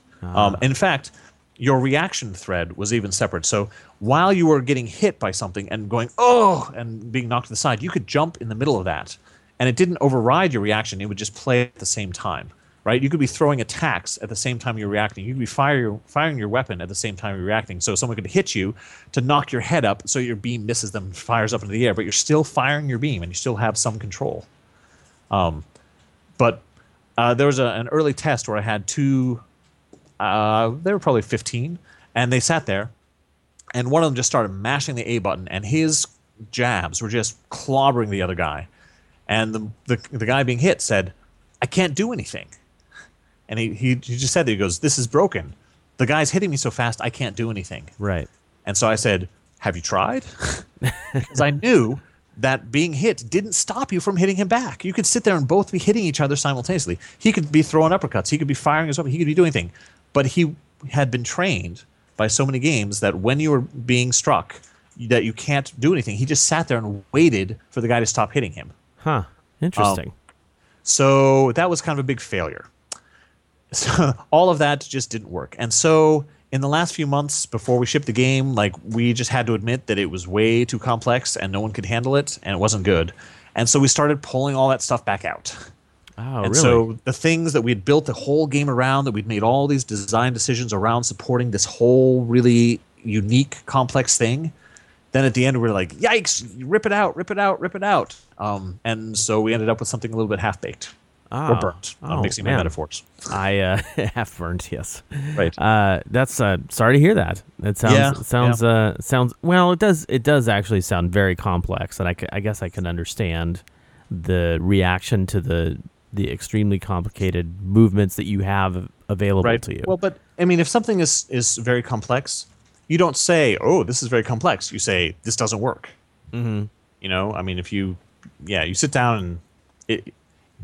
In fact, your reaction thread was even separate. So while you were getting hit by something and going, oh, and being knocked to the side, you could jump in the middle of that. And it didn't override your reaction. It would just play at the same time. Right, you could be throwing attacks at the same time you're reacting. You could be firing your weapon at the same time you're reacting. So someone could hit you to knock your head up so your beam misses them, fires up into the air, but you're still firing your beam and you still have some control. But there was an early test where I had two, they were probably 15, and they sat there, and one of them just started mashing the A button, and his jabs were just clobbering the other guy. And the guy being hit said, I can't do anything. And he just said that. He goes, this is broken. The guy's hitting me so fast, I can't do anything. Right. And so I said, have you tried? Because I knew that being hit didn't stop you from hitting him back. You could sit there and both be hitting each other simultaneously. He could be throwing uppercuts. He could be firing his weapon. He could be doing anything. But he had been trained by so many games that when you were being struck, that you can't do anything. He just sat there and waited for the guy to stop hitting him. Huh. Interesting. So that was kind of a big failure. So all of that just didn't work. And so in the last few months before we shipped the game, like, we just had to admit that it was way too complex and no one could handle it and it wasn't good. And so we started pulling all that stuff back out. Oh, and really? So the things that we had built the whole game around, that we'd made all these design decisions around supporting this whole really unique, complex thing, then at the end we were like, yikes, rip it out, rip it out, rip it out. And so we ended up with something a little bit half-baked. Oh. Or burnt. I'm mixing my metaphors. I half burnt, yes. Right. That's sorry to hear that. It sounds sounds well. It does actually sound very complex, and I guess I can understand the reaction to the extremely complicated movements that you have available to you. Well, but I mean, if something is very complex, you don't say, "Oh, this is very complex." You say, "This doesn't work." Mm-hmm. You know, I mean, if you you sit down and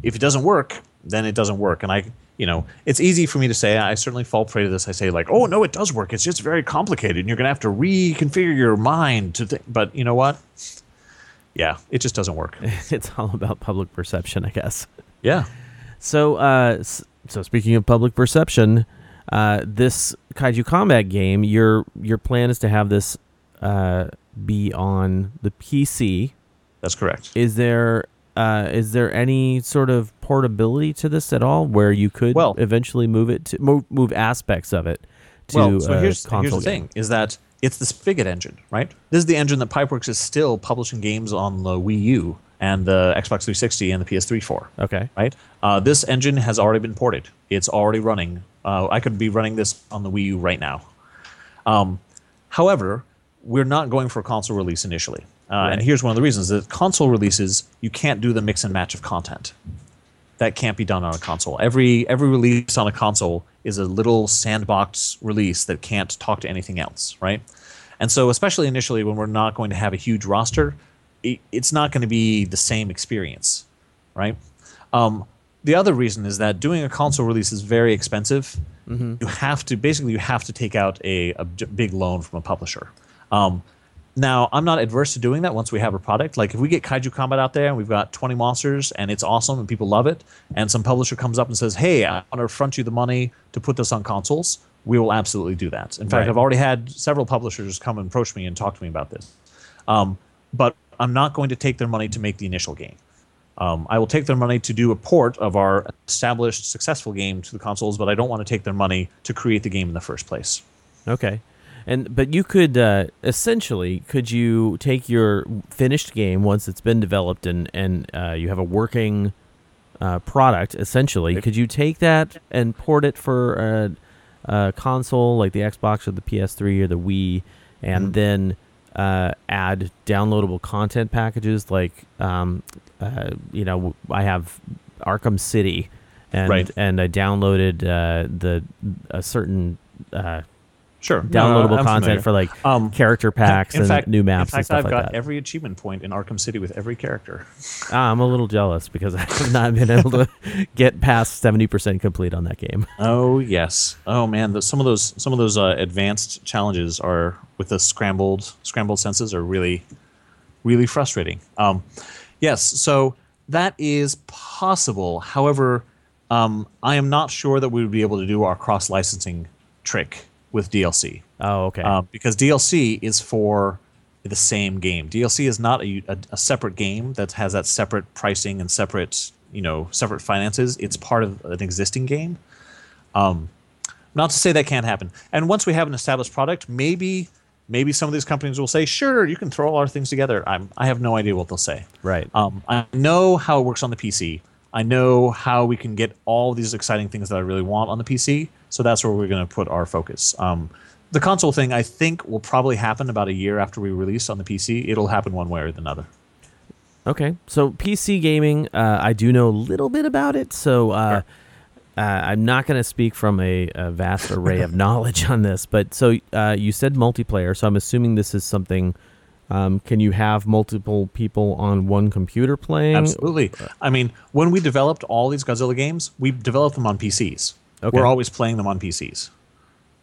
if it doesn't work, then it doesn't work. And it's easy for me to say, I certainly fall prey to this. I say like, oh, no, it does work. It's just very complicated and you're going to have to reconfigure your mind to think. But you know what? Yeah, it just doesn't work. It's all about public perception, I guess. Yeah. So, so speaking of public perception, this Kaiju Combat game, your plan is to have this be on the PC. That's correct. Is there any sort of portability to this at all, where you could eventually move it to move aspects of it to here's the thing: is that it's the Spigot engine, right? This is the engine that Pipeworks is still publishing games on the Wii U and the Xbox 360 and the PS3 for. Okay, right? This engine has already been ported; it's already running. I could be running this on the Wii U right now. However, we're not going for a console release initially. Right. And here's one of the reasons that console releases, you can't do the mix and match of content. That can't be done on a console. Every release on a console is a little sandbox release that can't talk to anything else, right? And so especially initially when we're not going to have a huge roster, it's not going to be the same experience, right? The other reason is that doing a console release is very expensive. Mm-hmm. You have to take out a big loan from a publisher. Now, I'm not adverse to doing that once we have a product. Like, if we get Kaiju Combat out there and we've got 20 monsters and it's awesome and people love it, and some publisher comes up and says, hey, I want to front you the money to put this on consoles, we will absolutely do that. In fact, I've already had several publishers come and approach me and talk to me about this. But I'm not going to take their money to make the initial game. I will take their money to do a port of our established successful game to the consoles, but I don't want to take their money to create the game in the first place. Okay. But you could could you take your finished game once it's been developed and you have a working product, essentially? Could you take that and port it for a console like the Xbox or the PS3 or the Wii, and then add downloadable content packages like I have Arkham City, and I downloaded a certain downloadable content familiar. For like character packs new maps and stuff like that. I've got every achievement point in Arkham City with every character. I'm a little jealous because I have not been able to get past 70% complete on that game. Oh yes. Oh man, some of those advanced challenges are with the scrambled senses are really, really frustrating. Yes, so that is possible. However, I am not sure that we would be able to do our cross licensing trick with DLC. Oh, okay. Because DLC is for the same game. DLC is not a separate game that has that separate pricing and separate finances. It's part of an existing game. Not to say that can't happen. And once we have an established product, maybe some of these companies will say, sure, you can throw all our things together. I have no idea what they'll say. Right. I know how it works on the PC. I know how we can get all these exciting things that I really want on the PC. So that's where we're going to put our focus. The console thing, I think, will probably happen about a year after we release on the PC. It'll happen one way or another. Okay. So PC gaming, I do know a little bit about it. So I'm not going to speak from a vast array of knowledge on this. But so you said multiplayer. So I'm assuming this is something Can you have multiple people on one computer playing? Absolutely. I mean, when we developed all these Godzilla games, we developed them on PCs. Okay. We're always playing them on PCs,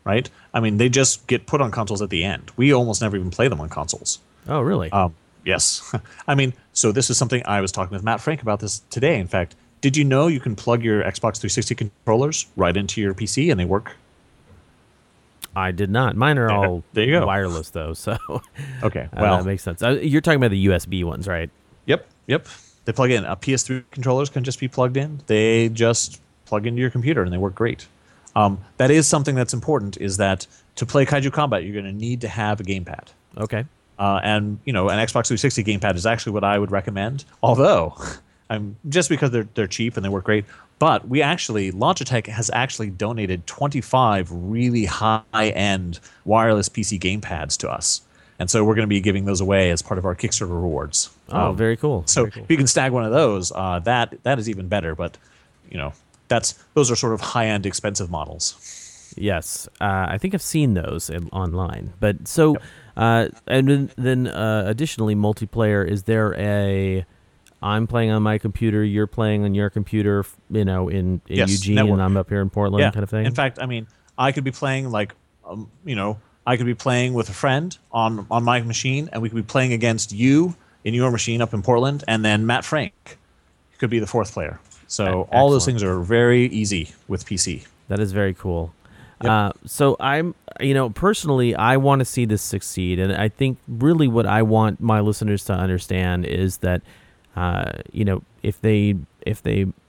right? I mean, they just get put on consoles at the end. We almost never even play them on consoles. Oh, really? Yes. I mean, so this is something I was talking with Matt Frank about this today, in fact. Did you know you can plug your Xbox 360 controllers right into your PC and they work? I did not. Mine are all wireless, though. So okay, well, that makes sense. You're talking about the USB ones, right? Yep. They plug in. PS3 controllers can just be plugged in. They just plug into your computer, and they work great. That is something that's important. Is that to play Kaiju Combat, you're going to need to have a gamepad. Okay. And you know, an Xbox 360 gamepad is actually what I would recommend. Although, just because they're cheap and they work great. But we actually, Logitech has actually donated 25 really high-end wireless PC gamepads to us. And so we're going to be giving those away as part of our Kickstarter rewards. Oh, very cool. So very cool. If you can snag one of those, that is even better. But, you know, those are sort of high-end expensive models. Yes. I think I've seen those online. But so, yep. And then additionally, multiplayer, is there a... I'm playing on my computer, you're playing on your computer, you know, in yes, Eugene, network. And I'm up here in Portland, kind of thing. In fact, I mean, I could be playing with a friend on my machine, and we could be playing against you in your machine up in Portland, and then Matt Frank could be the fourth player. So all those things are very easy with PC. That is very cool. Yep. So I'm, you know, personally, I want to see this succeed, and I think really what I want my listeners to understand is that. You know, if they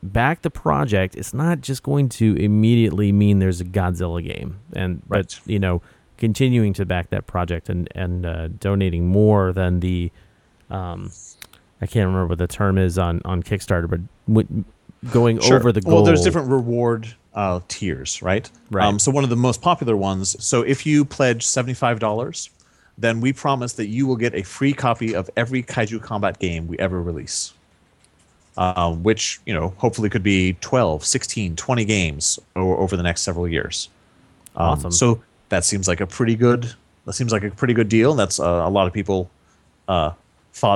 back the project, it's not just going to immediately mean there's a Godzilla game. And right. But you know, continuing to back that project and donating more than the, I can't remember what the term is on Kickstarter, but going over the goal. Well, there's different reward tiers, right? Right. So one of the most popular ones. So if you pledge $75. Then we promise that you will get a free copy of every Kaiju Combat game we ever release, which, you know, hopefully could be 12, 16, 20 games over the next several years. Awesome. So that seems like a pretty good deal. That's a lot of people thought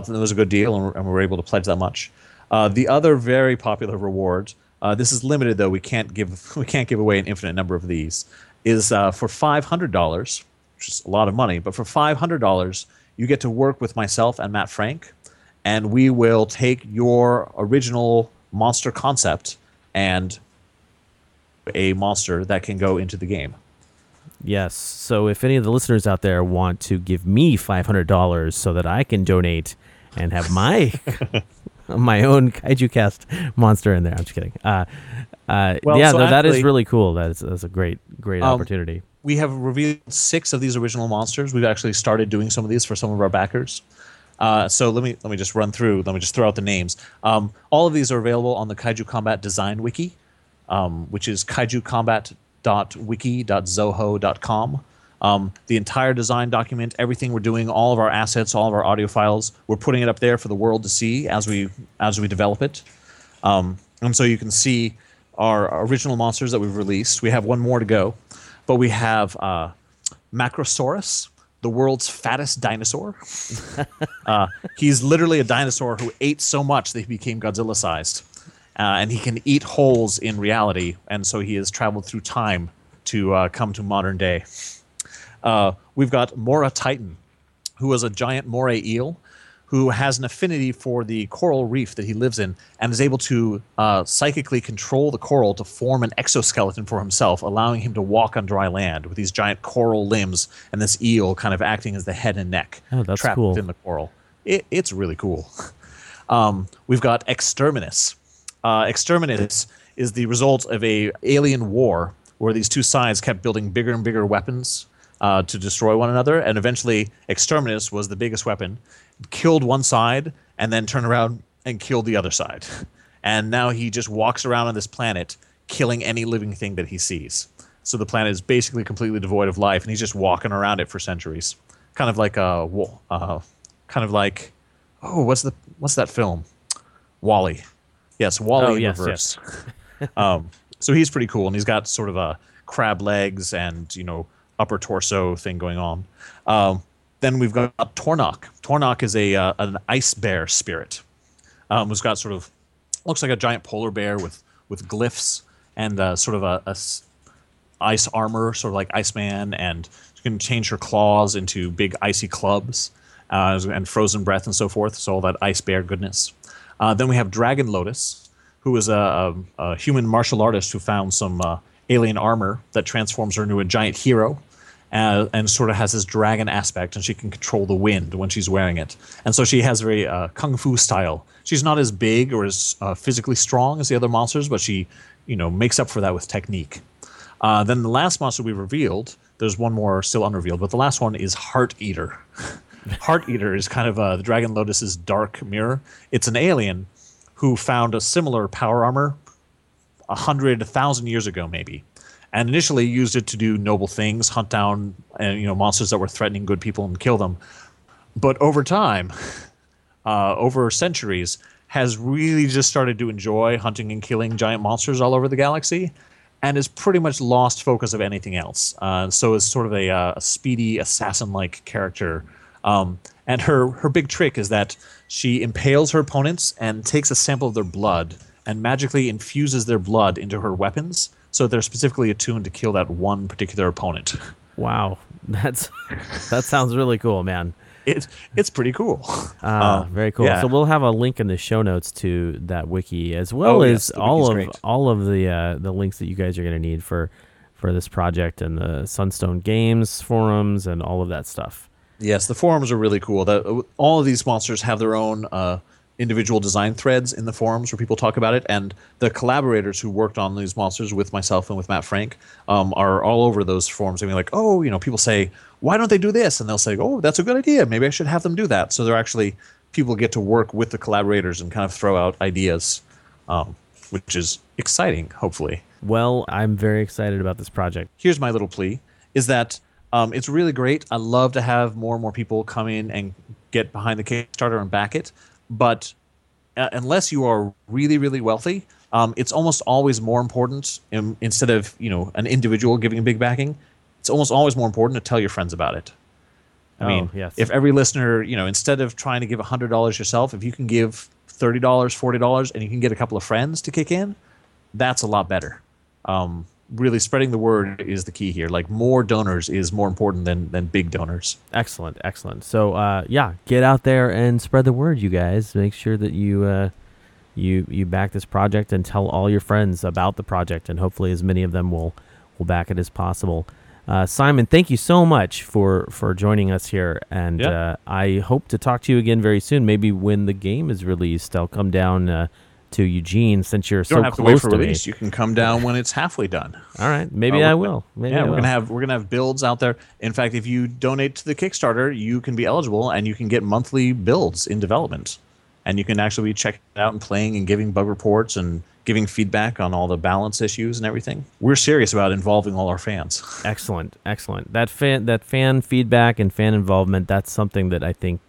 that it was a good deal and were able to pledge that much. The other very popular reward, this is limited though. We can't give away an infinite number of these. Is for $500. Which is a lot of money, but for $500, you get to work with myself and Matt Frank, and we will take your original monster concept and a monster that can go into the game. Yes. So if any of the listeners out there want to give me $500 so that I can donate and have my my own Kaiju Cast monster in there, I'm just kidding. That is really cool. That's a great opportunity. We have revealed 6 of these original monsters. We've actually started doing some of these for some of our backers. So let me just run through. Let me just throw out the names. All of these are available on the Kaiju Combat Design Wiki, which is kaijumbat.wiki.zoho.com. The entire design document, everything we're doing, all of our assets, all of our audio files, we're putting it up there for the world to see as we develop it. And so you can see our original monsters that we've released. We have one more to go. But we have Macrosaurus, the world's fattest dinosaur. He's literally a dinosaur who ate so much that he became Godzilla-sized. And he can eat holes in reality, and so he has traveled through time to come to modern day. We've got Mora Titan, who is a giant moray eel who has an affinity for the coral reef that he lives in and is able to psychically control the coral to form an exoskeleton for himself, allowing him to walk on dry land with these giant coral limbs and this eel kind of acting as the head and neck trapped within the coral. It's really cool. We've got Exterminus. Exterminus is the result of an alien war where these two sides kept building bigger and bigger weapons to destroy one another, and eventually Exterminus was the biggest weapon. Killed one side and then turned around and killed the other side. And now he just walks around on this planet killing any living thing that he sees. So the planet is basically completely devoid of life, and he's just walking around it for centuries. Kind of like what's that film? WALL-E. Yes, WALL-E reverse. Yes. So he's pretty cool, and he's got sort of a crab legs and, you know, upper torso thing going on. Then we've got Tornok. Tornok is an ice bear spirit. It's got sort of, looks like a giant polar bear with glyphs and sort of a ice armor, sort of like Iceman, and you can change her claws into big icy clubs and frozen breath and so forth. So all that ice bear goodness. Then we have Dragon Lotus, who is a human martial artist who found some alien armor that transforms her into a giant hero. And sort of has this dragon aspect, and she can control the wind when she's wearing it. And so she has very kung fu style. She's not as big or as physically strong as the other monsters, but she, you know, makes up for that with technique. Then the last monster we revealed, there's one more still unrevealed, but the last one is Heart Eater. Heart Eater is kind of the Dragon Lotus's dark mirror. It's an alien who found a similar power armor 100,000 years ago maybe. And initially used it to do noble things, hunt down monsters that were threatening good people and kill them. But over time, over centuries, has really just started to enjoy hunting and killing giant monsters all over the galaxy, and has pretty much lost focus of anything else. So is sort of a speedy assassin-like character. And her big trick is that she impales her opponents and takes a sample of their blood and magically infuses their blood into her weapons. So they're specifically attuned to kill that one particular opponent. Wow, that sounds really cool, man. It's pretty cool. Very cool. Yeah. So we'll have a link in the show notes to that wiki, as well as all of the links that you guys are going to need for this project and the Sunstone Games forums and all of that stuff. Yes, the forums are really cool. All of these monsters have their own individual design threads in the forums where people talk about it, and the collaborators who worked on these monsters with myself and with Matt Frank are all over those forums. I mean, like, people say, why don't they do this? And they'll say, oh, that's a good idea. Maybe I should have them do that. So they're actually, people get to work with the collaborators and kind of throw out ideas, which is exciting, hopefully. Well, I'm very excited about this project. Here's my little plea, is that it's really great. I love to have more and more people come in and get behind the Kickstarter and back it. But unless you are really, really wealthy, it's almost always more important, instead of an individual giving a big backing, it's almost always more important to tell your friends about it. I mean, yes. If every listener, instead of trying to give $100 yourself, if you can give $30, $40, and you can get a couple of friends to kick in, that's a lot better. Really spreading the word is the key here. Like, more donors is more important than big donors. Excellent. So get out there and spread the word, you guys. Make sure that you back this project and tell all your friends about the project, and hopefully as many of them will back it as possible. Simon, thank you so much for joining us here, and yep. I hope to talk to you again very soon. Maybe when the game is released, I'll come down to Eugene, since you're so close to me. You don't have to wait for release. You can come down when it's halfway done. All right. Maybe I will. We're gonna have builds out there. In fact, if you donate to the Kickstarter, you can be eligible, and you can get monthly builds in development. And you can actually be checking it out and playing and giving bug reports and giving feedback on all the balance issues and everything. We're serious about involving all our fans. Excellent. That fan feedback and fan involvement, that's something that I think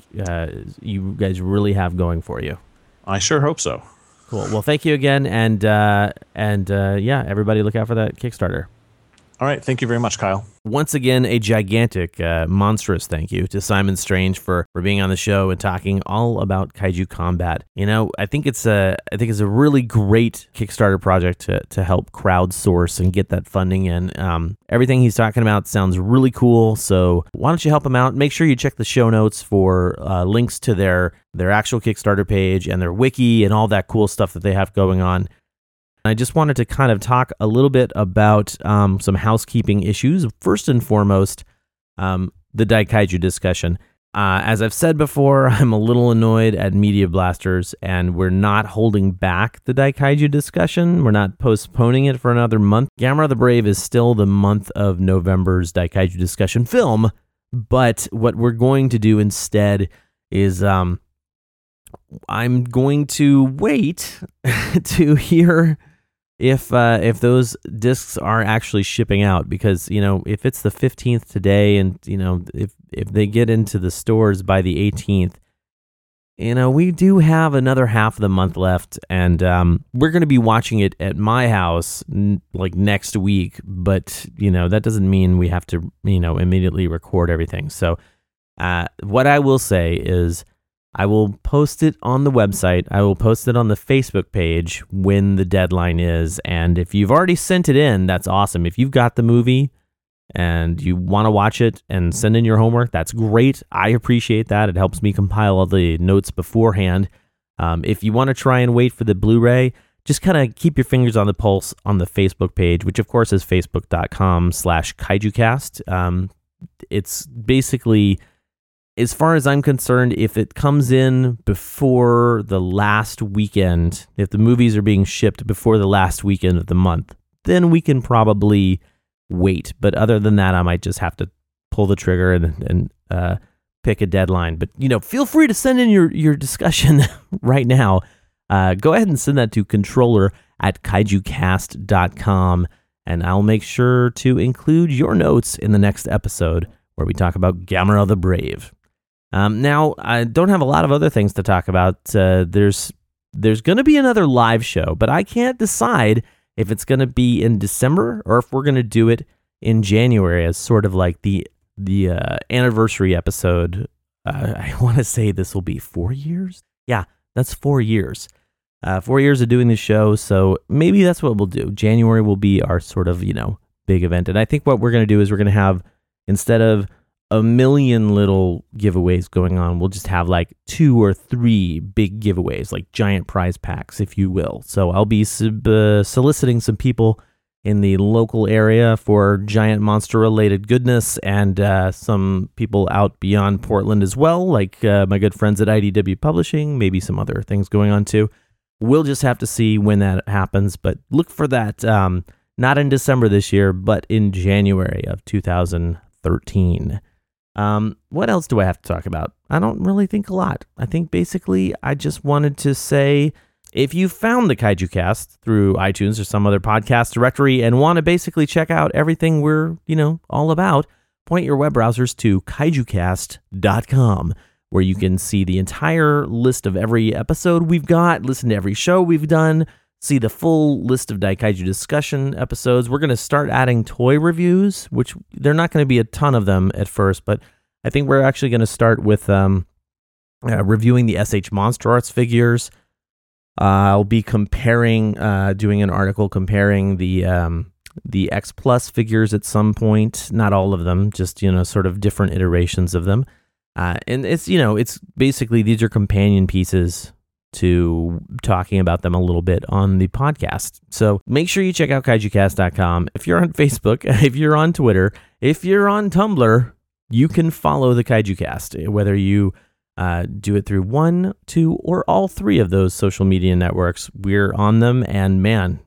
you guys really have going for you. I sure hope so. Cool. Well, thank you again, and everybody look out for that Kickstarter. All right. Thank you very much, Kyle. Once again, a gigantic, monstrous thank you to Simon Strange for being on the show and talking all about Kaiju Combat. I think it's a really great Kickstarter project to help crowdsource and get that funding in. Everything he's talking about sounds really cool, so why don't you help him out? Make sure you check the show notes for links to their actual Kickstarter page and their wiki and all that cool stuff that they have going on. I just wanted to kind of talk a little bit about some housekeeping issues. First and foremost, the Daikaiju discussion. As I've said before, I'm a little annoyed at Media Blasters, and we're not holding back the Daikaiju discussion. We're not postponing it for another month. Gamera the Brave is still the month of November's Daikaiju discussion film, but what we're going to do instead is... I'm going to wait to hear if those discs are actually shipping out, because if it's the 15th today, and if they get into the stores by the 18th, we do have another half of the month left, and we're going to be watching it at my house next week. But that doesn't mean we have to immediately record everything. So What I will say is I will post it on the website. I will post it on the Facebook page when the deadline is. And if you've already sent it in, that's awesome. If you've got the movie and you want to watch it and send in your homework, that's great. I appreciate that. It helps me compile all the notes beforehand. If you want to try and wait for the Blu-ray, just kind of keep your fingers on the pulse on the Facebook page, which of course is facebook.com/KaijuCast. It's basically, as far as I'm concerned, if it comes in before the last weekend, if the movies are being shipped before the last weekend of the month, then we can probably wait. But other than that, I might just have to pull the trigger and pick a deadline. But, you know, feel free to send in your discussion right now. Go ahead and send that to controller@kaijucast.com, and I'll make sure to include your notes in the next episode where we talk about Gamera the Brave. Now, I don't have a lot of other things to talk about. There's going to be another live show, but I can't decide if it's going to be in December or if we're going to do it in January as sort of like the anniversary episode. I want to say this will be 4 years. Yeah, that's 4 years. 4 years of doing the show, so maybe that's what we'll do. January will be our sort of, big event. And I think what we're going to do is we're going to have, instead of a million little giveaways going on, we'll just have like 2 or 3 big giveaways, like giant prize packs, if you will. So I'll be soliciting some people in the local area for giant monster-related goodness, and some people out beyond Portland as well, like my good friends at IDW Publishing, maybe some other things going on too. We'll just have to see when that happens, but look for that, not in December this year, but in January of 2013. What else do I have to talk about? I don't really think a lot. I think basically I just wanted to say, if you found the Kaiju Cast through iTunes or some other podcast directory and want to basically check out everything we're, all about, point your web browsers to kaijucast.com, where you can see the entire list of every episode we've got, listen to every show we've done, see the full list of Daikaiju discussion episodes. We're going to start adding toy reviews, which they're not going to be a ton of them at first, but I think we're actually going to start with reviewing the SH Monster Arts figures. I'll be doing an article comparing the X Plus figures at some point. Not all of them, just, sort of different iterations of them. And it's, it's basically, these are companion pieces to talking about them a little bit on the podcast. So make sure you check out KaijuCast.com. If you're on Facebook, if you're on Twitter, if you're on Tumblr, you can follow the Kaiju Cast, whether you do it through 1, 2, or all 3 of those social media networks. We're on them, and man,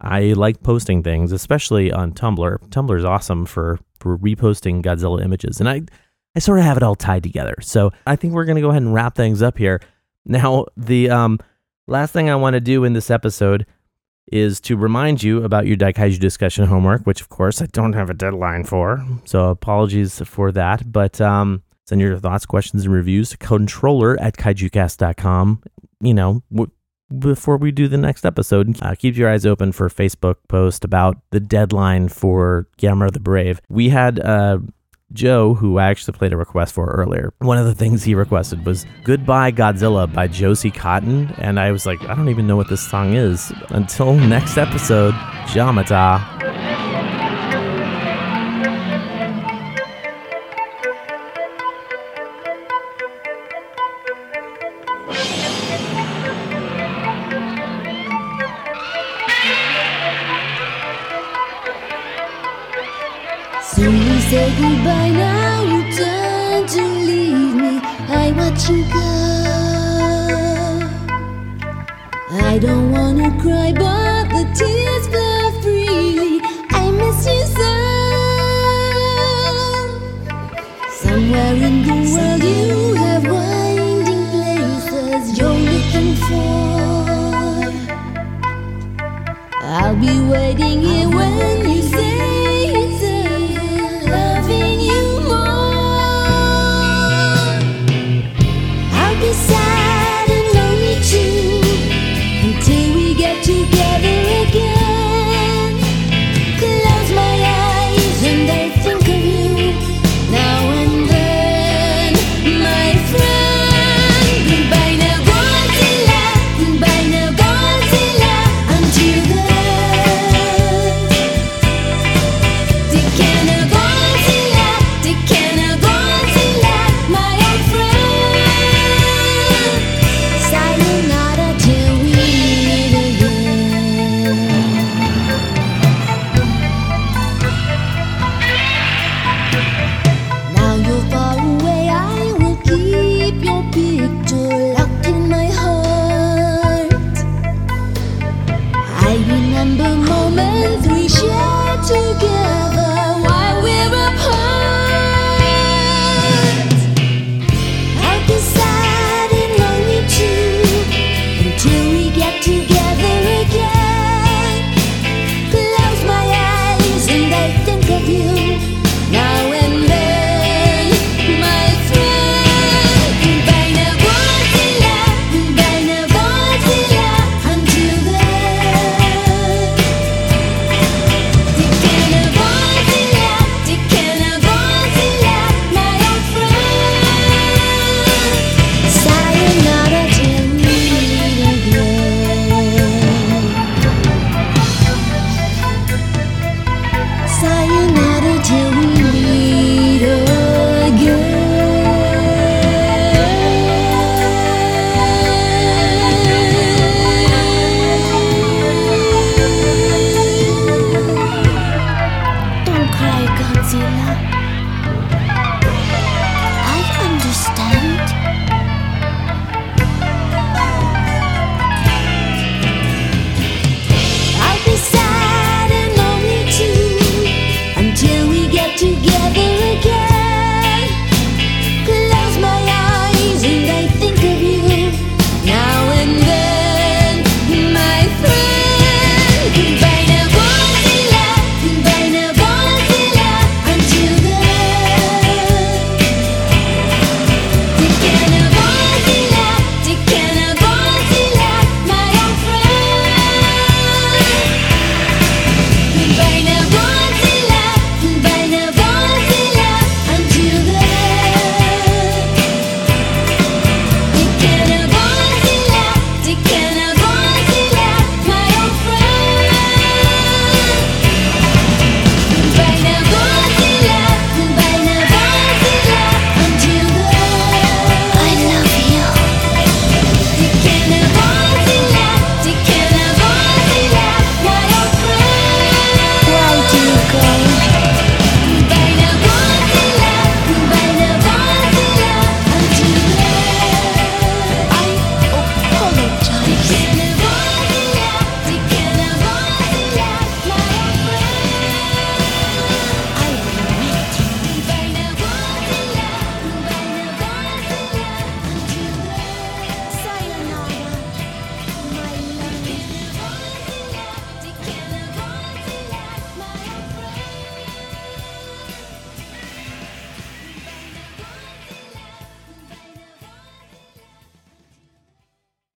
I like posting things, especially on Tumblr. Tumblr is awesome for reposting Godzilla images, and I sort of have it all tied together. So I think we're going to go ahead and wrap things up here. Now, the last thing I want to do in this episode is to remind you about your Daikaiju discussion homework, which, of course, I don't have a deadline for, so apologies for that, but... send your thoughts, questions, and reviews to controller@kaijucast.com, before we do the next episode. Keep your eyes open for a Facebook post about the deadline for Gamera the Brave. We had Joe, who I actually played a request for earlier. One of the things he requested was Goodbye Godzilla by Josie Cotton, and I was like, I don't even know what this song is. Until next episode, Jamata. Say goodbye now, you turn to leave me. I watch you go. I don't wanna cry, but the tears flow freely. I miss you so. Somewhere in the world you have winding places you're looking for. I'll be waiting here when you say loving you more. I'll be sad.